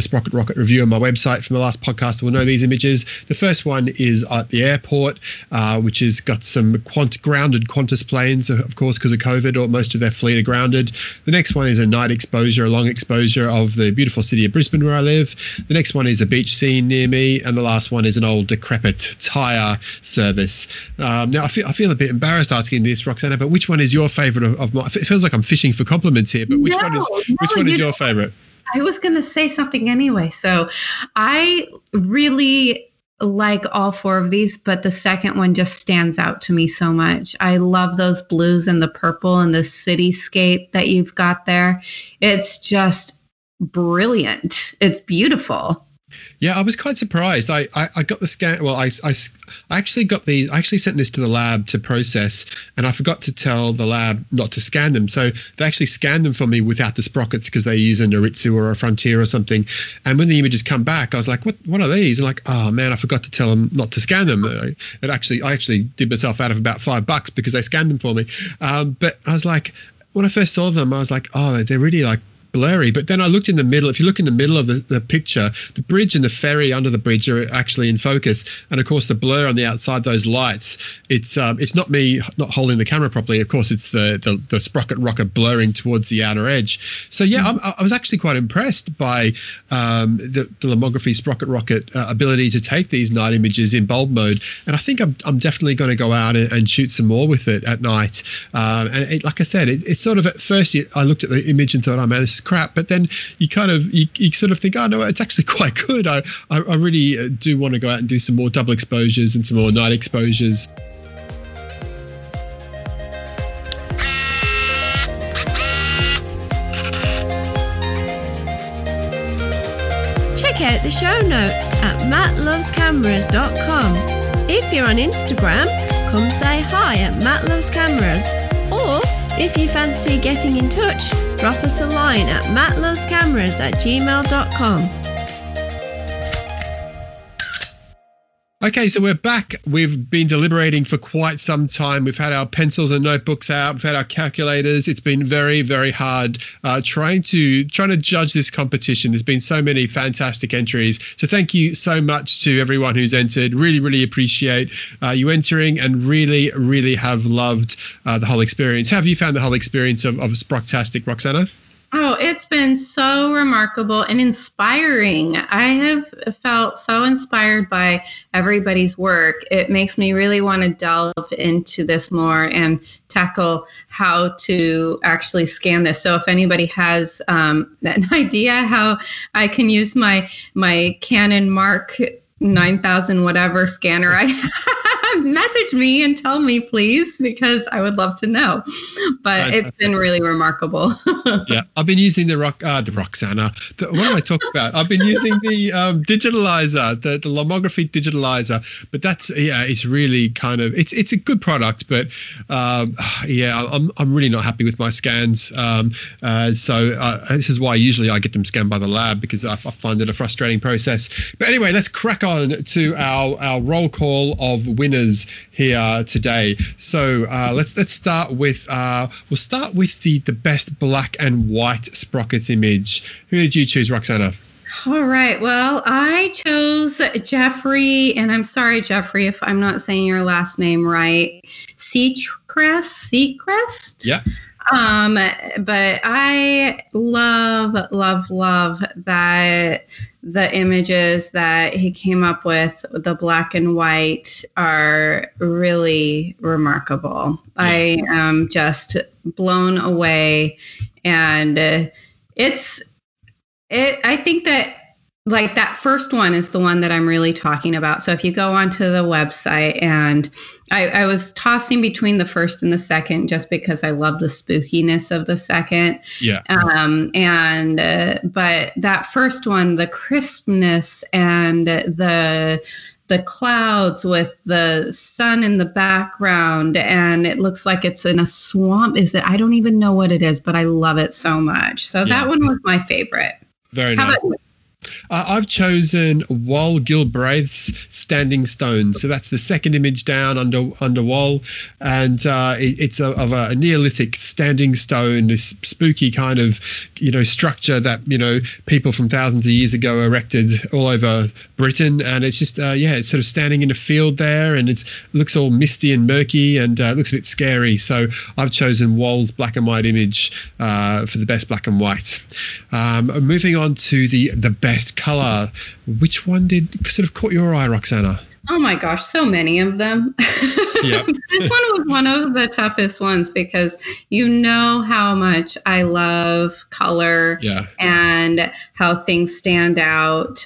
Sprocket Rocket review on my website from the last podcast will know these images. The first one is at the airport, which has got some grounded Qantas planes, of course, because of COVID, or most of their fleet are grounded. The next one is a night exposure, a long exposure of the beautiful city of Brisbane, where I live. The next one is a beach scene near me, and the last one is an old decrepit tyre service. Now, I feel a bit embarrassed asking this, Roxanna, but which one is your favourite of my? It feels like I'm fishing for compliments here, but which one is your favourite? I was going to say something anyway, so I really like all four of these, but the second one just stands out to me so much. I love those blues and the purple and the cityscape that you've got there. It's just brilliant. It's beautiful. Yeah, I was quite surprised. I got the scan. Well, I actually got these. I actually sent this to the lab to process, and I forgot to tell the lab not to scan them. So they actually scanned them for me without the sprockets because they use a Noritsu or a Frontier or something. And when the images come back, I was like, "What are these?" And like, "Oh man, I forgot to tell them not to scan them." I actually did myself out of about $5 because they scanned them for me. But I was like, when I first saw them, I was like, "Oh, they're really like blurry," but then I looked in the middle. If you look in the middle of the picture, the bridge and the ferry under the bridge are actually in focus, and of course the blur on the outside, those lights, it's not me not holding the camera properly. Of course, it's the Sprocket Rocket blurring towards the outer edge. So yeah, I was actually quite impressed by the Lomography Sprocket Rocket ability to take these night images in bulb mode, and I think I'm definitely going to go out and shoot some more with it at night. Like I said, it's sort of at first I looked at the image and thought, "Oh man, this is crap," but then you sort of think, "Oh no, it's actually quite good." I really do want to go out and do some more double exposures and some more night exposures. Check out the show notes at mattlovescameras.com. If you're on Instagram, come say hi at mattlovescameras, or if you fancy getting in touch, drop us a line at mattlovescameras@gmail.com. Okay, so we're back. We've been deliberating for quite some time. We've had our pencils and notebooks out. We've had our calculators. It's been very, very hard trying to judge this competition. There's been so many fantastic entries. So thank you so much to everyone who's entered. Really, really appreciate you entering, and really, really have loved the whole experience. How have you found the whole experience of Sprocktastic, Roxanna? Oh, it's been so remarkable and inspiring. I have felt so inspired by everybody's work. It makes me really want to delve into this more and tackle how to actually scan this. So if anybody has an idea how I can use my Canon Mark 9000 whatever scanner I have message me and tell me, please, because I would love to know. But it's been really remarkable. Yeah, I've been using the Roxanna. What am I talking about? I've been using the digitalizer, the Lomography digitalizer. But that's, yeah, it's really kind of, it's a good product, but yeah, I'm really not happy with my scans. So this is why usually I get them scanned by the lab, because I find it a frustrating process. But anyway, let's crack on to our roll call of winners here today. So let's start with we'll start with the best black and white sprocket image. Who did you choose, Roxanna? All right. Well, I chose Jeffrey, and I'm sorry, Jeffrey, if I'm not saying your last name right. Seacrest. Yeah. But I love that the images that he came up with, the black and white, are really remarkable. Yeah. I am just blown away, and I think that, like, that first one is the one that I'm really talking about. So if you go onto the website, and I was tossing between the first and the second just because I love the spookiness of the second. Yeah. But that first one, the crispness and the clouds with the sun in the background, and it looks like it's in a swamp. Is it? I don't even know what it is, but I love it so much. So that one was my favorite. Very nice. I've chosen Wal Gilbraith's Standing Stone. So that's the second image down under Wal. And it's of a Neolithic standing stone, this spooky kind of, structure that, people from thousands of years ago erected all over Britain. And it's just, it's sort of standing in a field there, and it looks all misty and murky, and it looks a bit scary. So I've chosen Wal's black and white image for the best black and white. Moving on to the best color. Which one did sort of caught your eye, Roxanna? Oh my gosh, so many of them. Yep. This one was one of the toughest ones because how much I love color and how things stand out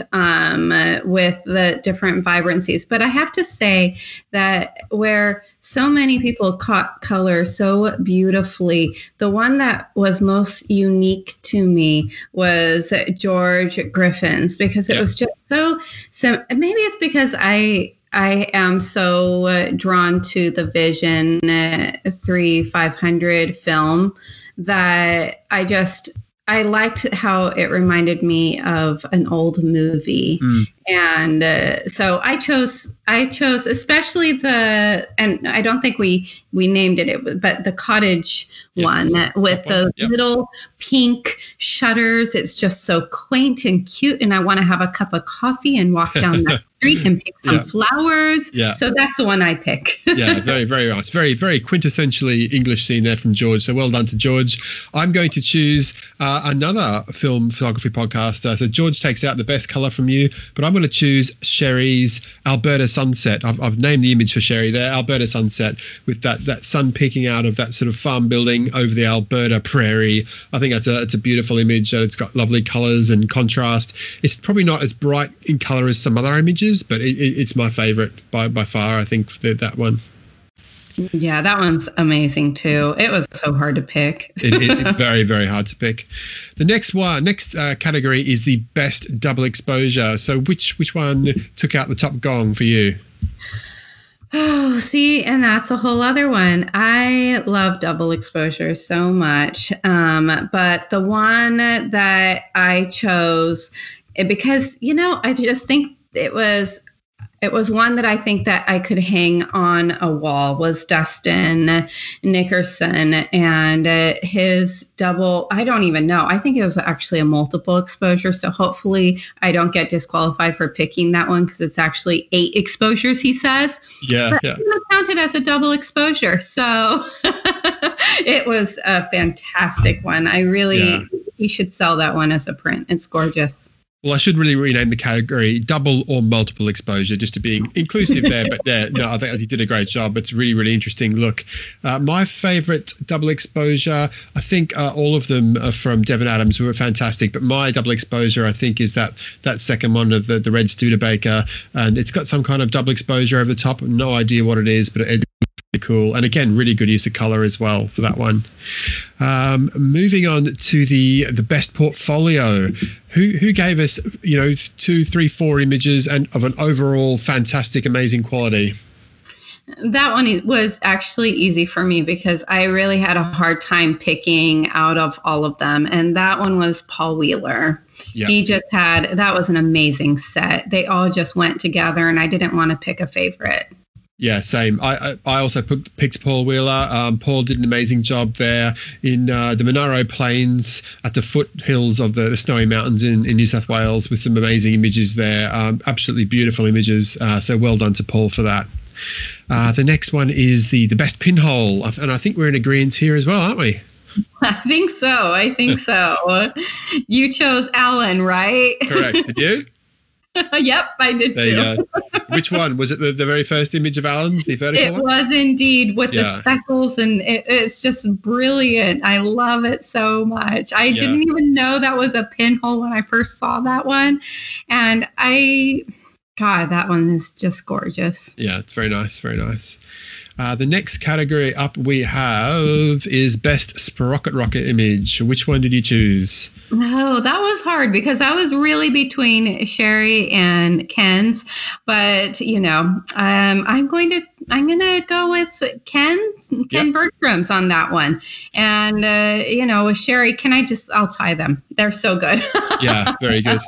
with the different vibrancies. But I have to say that where so many people caught color so beautifully, the one that was most unique to me was George Griffin's, because it was just so maybe it's because I am so drawn to the Vision 3500 film that I liked how it reminded me of an old movie. Mm. And so I chose especially and I don't think we named it, but the cottage one with the little pink shutters. It's just so quaint and cute. And I want to have a cup of coffee and walk down that street and pick some flowers. Yeah. So that's the one I pick. Yeah, very, very nice. Very, very quintessentially English scene there from George. So well done to George. I'm going to choose another film photography podcaster. So George takes out the best color from you, but I'm going to choose Sherry's Alberta sunset. I've named the image for Sherry there, Alberta sunset, with that sun peeking out of that sort of farm building over the Alberta prairie. I think it's a beautiful image, and it's got lovely colors and contrast. It's probably not as bright in color as some other images, but it's my favorite by far. I think that one. Yeah, that one's amazing too. It was so hard to pick. It's very, very hard to pick. The next category is the best double exposure. So which one took out the top gong for you? Oh, see, and that's a whole other one. I love double exposure so much. But the one that I chose, because, I just think it was one that I think that I could hang on a wall, was Dustin Nickerson and his double. I don't even know. I think it was actually a multiple exposure. So hopefully I don't get disqualified for picking that one, because it's actually 8 exposures, he says. Yeah. But I'm going to count it as a double exposure. So it was a fantastic one. I really, you should sell that one as a print. It's gorgeous. Well, I should really rename the category double or multiple exposure just to be inclusive there. But yeah, no, I think he did a great job. It's a really, really interesting look. My favorite double exposure, I think all of them are from Devin Adams who were fantastic. But my double exposure, I think, is that second one of the Red Studebaker. And it's got some kind of double exposure over the top. No idea what it is, but it's pretty cool. And again, really good use of color as well for that one. Moving on to the best portfolio, who gave us 2, 3, 4 images and of an overall fantastic, amazing quality. That one was actually easy for me because I really had a hard time picking out of all of them, and that one was Paul Wheeler. Yeah. He just that was an amazing set. They all just went together, and I didn't want to pick a favorite. Yeah, same. I also picked Paul Wheeler. Paul did an amazing job there in the Monaro Plains at the foothills of the Snowy Mountains in New South Wales with some amazing images there. Absolutely beautiful images. So well done to Paul for that. The next one is the best pinhole. And I think we're in agreement here as well, aren't we? I think so. You chose Alan, right? Correct. Did you? Yep, I did there too. Which one? Was it the very first image of Alan's, the vertical one? It was indeed with the speckles, and it's just brilliant. I love it so much. I didn't even know that was a pinhole when I first saw that one. And that one is just gorgeous. Yeah, it's very nice, very nice. The next category up we have is Best Sprocket Rocket Image. Which one did you choose? No, that was hard because I was really between Sherry and Ken's. But, I'm going to go with Ken Bertram's on that one. And, with Sherry, I'll tie them. They're so good. Yeah, very good.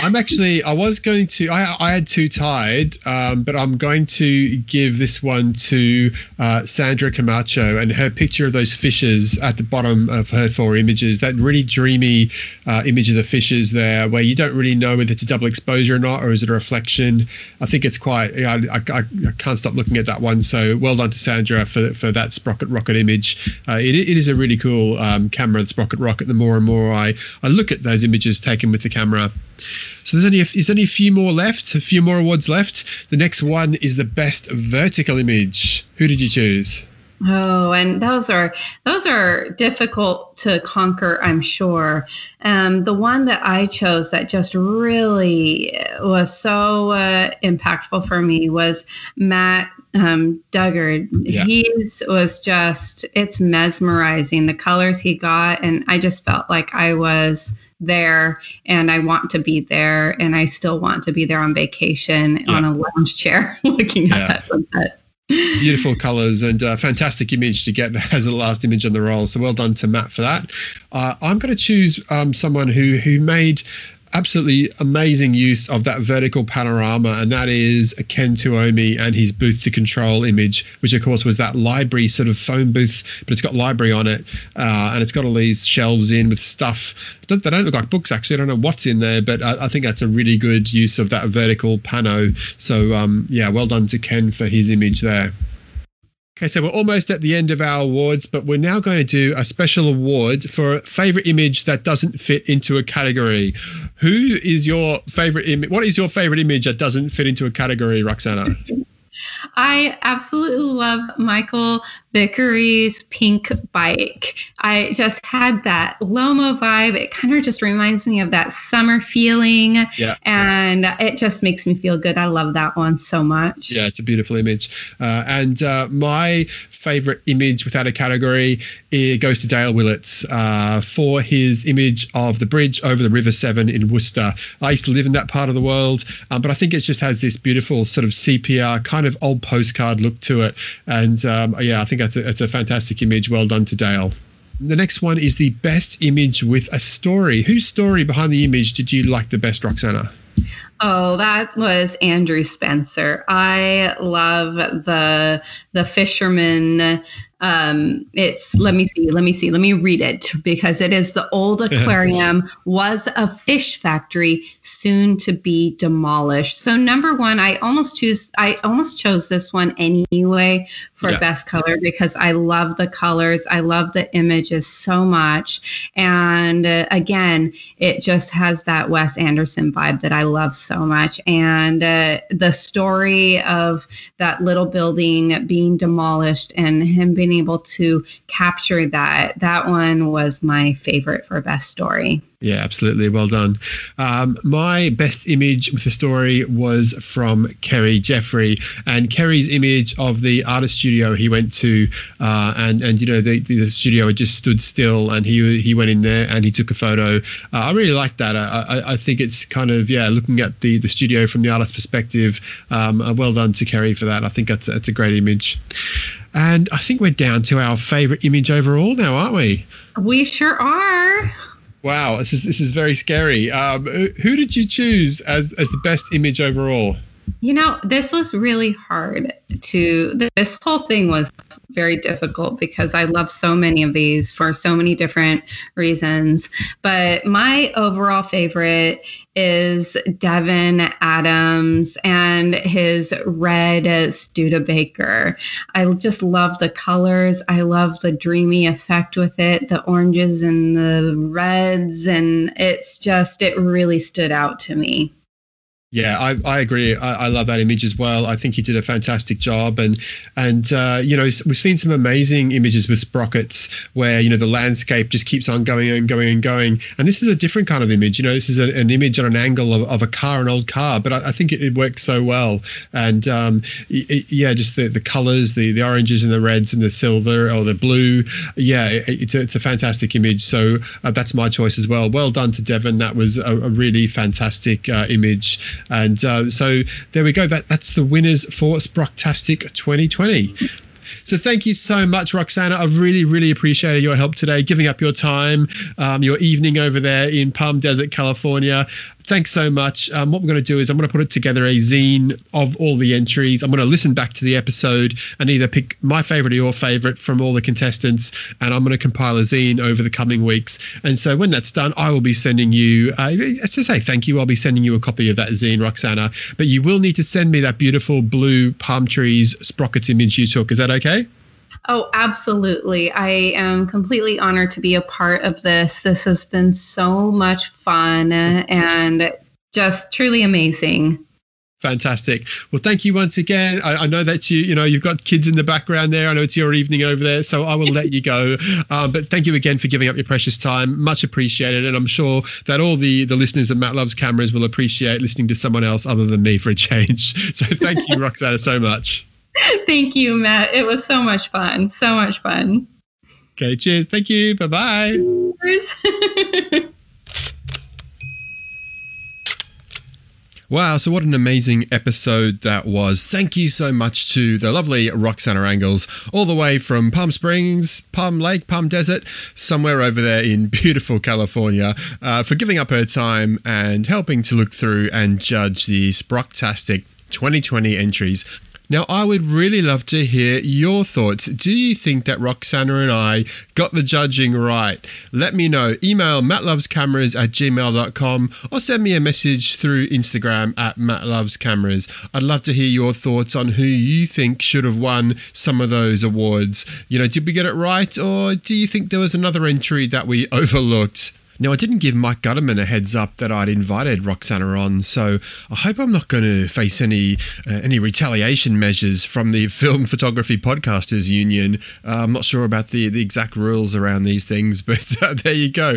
I had two tied, but I'm going to give this one to Sandra Camacho and her picture of those fishes at the bottom of her 4 images, that really dreamy image of the fishes there where you don't really know whether it's a double exposure or not, or is it a reflection. I think it's quite, I can't stop looking at that one. So well done to Sandra for that Sprocket Rocket image. It is a really cool camera, the Sprocket Rocket, the more and more I look at those images taken with the camera. So there's only a few more awards left. The next one is the best vertical image. Who did you choose? Oh, and those are difficult to conquer, I'm sure. The one that I chose that just really was so impactful for me was Matt Duggard. Yeah. It's mesmerizing, the colors he got, and I just felt like I was there and I want to be there, and I still want to be there on vacation on a lounge chair looking at that sunset. Beautiful colors and a fantastic image to get as the last image on the roll. So well done to Matt for that. I'm going to choose someone who made absolutely amazing use of that vertical panorama, and that is Ken Tuomi and his Booth to Control image, which of course was that library sort of phone booth, but it's got library on it, and it's got all these shelves in with stuff. They don't look like books, actually. I don't know what's in there, but I think that's a really good use of that vertical pano. So well done to Ken for his image there. Okay, so we're almost at the end of our awards, but we're now going to do a special award for a favorite image that doesn't fit into a category. Who is your favorite image? What is your favorite image that doesn't fit into a category, Roxanna? I absolutely love Michael Vickery's pink bike. I just had that Lomo vibe. It kind of just reminds me of that summer feeling, it just makes me feel good. I love that one so much. Yeah, it's a beautiful image. My favorite image without a category, it goes to Dale Willits for his image of the bridge over the River Severn in Worcester. I used to live in that part of the world, but I think it just has this beautiful sort of sepia kind of old postcard look to it. And I think it's a fantastic image. Well done to Dale. The next one is the best image with a story. Whose story behind the image did you like the best, Roxanna? Oh, that was Andrew Spencer. I love the fisherman It's, let me read it, because it is the old aquarium, was a fish factory, soon to be demolished. So number one, I almost chose this one anyway for best color, because I love the colors. I love the images so much. And again, it just has that Wes Anderson vibe that I love so much. And the story of that little building being demolished and him being able to capture that one was my favorite for best story. Yeah, absolutely. Well done. My best image with the story was from Kerry Jeffrey, and Kerry's image of the artist studio he went to, and you know, the studio had just stood still, and he went in there and he took a photo. I really liked that. I think it's kind of, looking at the studio from the artist's perspective. Well done to Kerry for that. I think that's a great image. And I think we're down to our favorite image overall now, aren't we? We sure are. Wow, this is very scary. Who did you choose as the best image overall? You know, this was really hard to. This whole thing was very difficult because I love so many of these for so many different reasons. But my overall favorite is Devin Adams and his red Studebaker. I just love the colors. I love the dreamy effect with it, the oranges and the reds. And it really stood out to me. Yeah, I agree. I love that image as well. I think he did a fantastic job, and you know, we've seen some amazing images with sprockets where, you know, the landscape just keeps on going and going and going. And this is a different kind of image. You know, this is an image on an angle of a car, an old car. But I think it works so well. And just the colors, the oranges and the reds and the silver or the blue. Yeah, it's a fantastic image. So that's my choice as well. Well done to Devon. That was a really fantastic image. And so there we go. That's the winners for Sprocktastic 2020. So thank you so much, Roxanna. I've really, really appreciated your help today, giving up your time, your evening over there in Palm Desert, California. Thanks so much. What we're going to do is I'm going to put together a zine of all the entries. I'm going to listen back to the episode and either pick my favorite or your favorite from all the contestants, and I'm going to compile a zine over the coming weeks. And so when that's done, I will be sending you, as I say, thank you. I'll be sending you a copy of that zine, Roxanna, but you will need to send me that beautiful blue palm trees sprockets image you took. Is that okay? Oh, absolutely. I am completely honored to be a part of this. This has been so much fun and just truly amazing. Fantastic. Well, thank you once again. I know that you've got kids in the background there. I know it's your evening over there, so I will let you go. But thank you again for giving up your precious time. Much appreciated. And I'm sure that all the listeners of Matt Loves Cameras will appreciate listening to someone else other than me for a change. So thank you, Roxanna, so much. Thank you, Matt. It was so much fun. So much fun. Okay, cheers. Thank you. Bye-bye. Cheers. Wow, so what an amazing episode that was. Thank you so much to the lovely Roxanna Angles, all the way from Palm Springs, Palm Lake, Palm Desert, somewhere over there in beautiful California, for giving up her time and helping to look through and judge the Sprocktastic 2020 entries. Now, I would really love to hear your thoughts. Do you think that Roxanna and I got the judging right? Let me know. Email mattlovescameras@gmail.com or send me a message through Instagram @mattlovescameras. I'd love to hear your thoughts on who you think should have won some of those awards. You know, did we get it right, or do you think there was another entry that we overlooked? Now, I didn't give Mike Gutterman a heads up that I'd invited Roxanna on, so I hope I'm not going to face any retaliation measures from the Film Photography Podcasters Union. I'm not sure about the exact rules around these things, but there you go.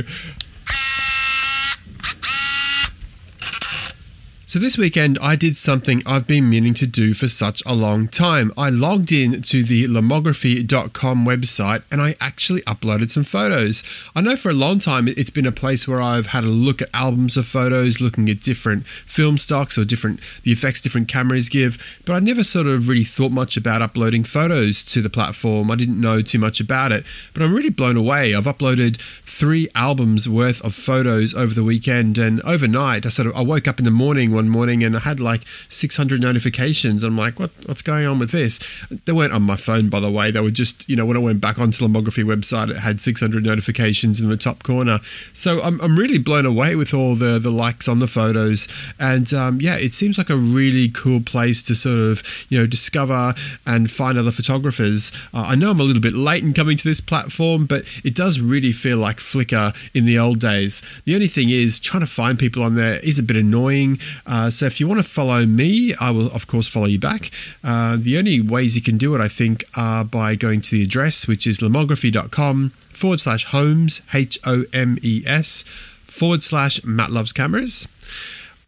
So this weekend, I did something I've been meaning to do for such a long time. I logged in to the lomography.com website and I actually uploaded some photos. I know for a long time, it's been a place where I've had a look at albums of photos, looking at different film stocks or the effects different cameras give, but I never sort of really thought much about uploading photos to the platform. I didn't know too much about it, but I'm really blown away. I've uploaded 3 albums worth of photos over the weekend, and overnight, I woke up in the morning one morning and I had like 600 notifications. I'm like, what's going on with this? They weren't on my phone, by the way. They were just, you know, when I went back onto the Lomography website, it had 600 notifications in the top corner. So I'm really blown away with all the likes on the photos. And yeah, it seems like a really cool place to sort of, you know, discover and find other photographers. I know I'm a little bit late in coming to this platform, but it does really feel like Flickr in the old days. The only thing is trying to find people on there is a bit annoying. So if you want to follow me, I will of course follow you back. The only ways you can do it, I think, are by going to the address, which is lomography.com/homes, HOMES, / Matt Loves Cameras.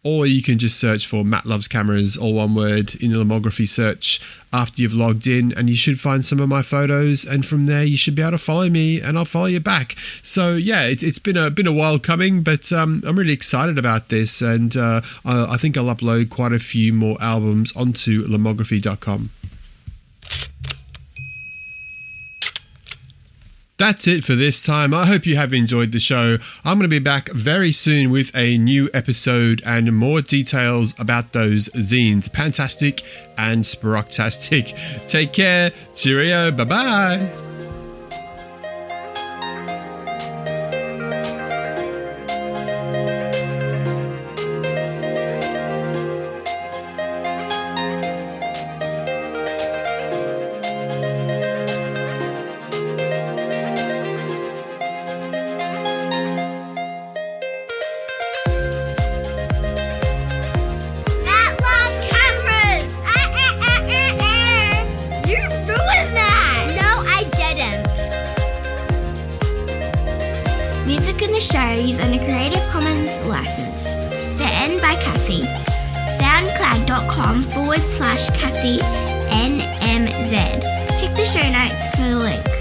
Or you can just search for Matt Loves Cameras, all one word, in the Lomography search after you've logged in, and you should find some of my photos, and from there you should be able to follow me and I'll follow you back. So yeah, it's been a while coming, but I'm really excited about this, and I think I'll upload quite a few more albums onto lomography.com. That's it for this time. I hope you have enjoyed the show. I'm going to be back very soon with a new episode and more details about those zines, Pantastic and Sprocktastic. Take care. Cheerio. Bye-bye. Cassie NMZ. Check the show notes for the link.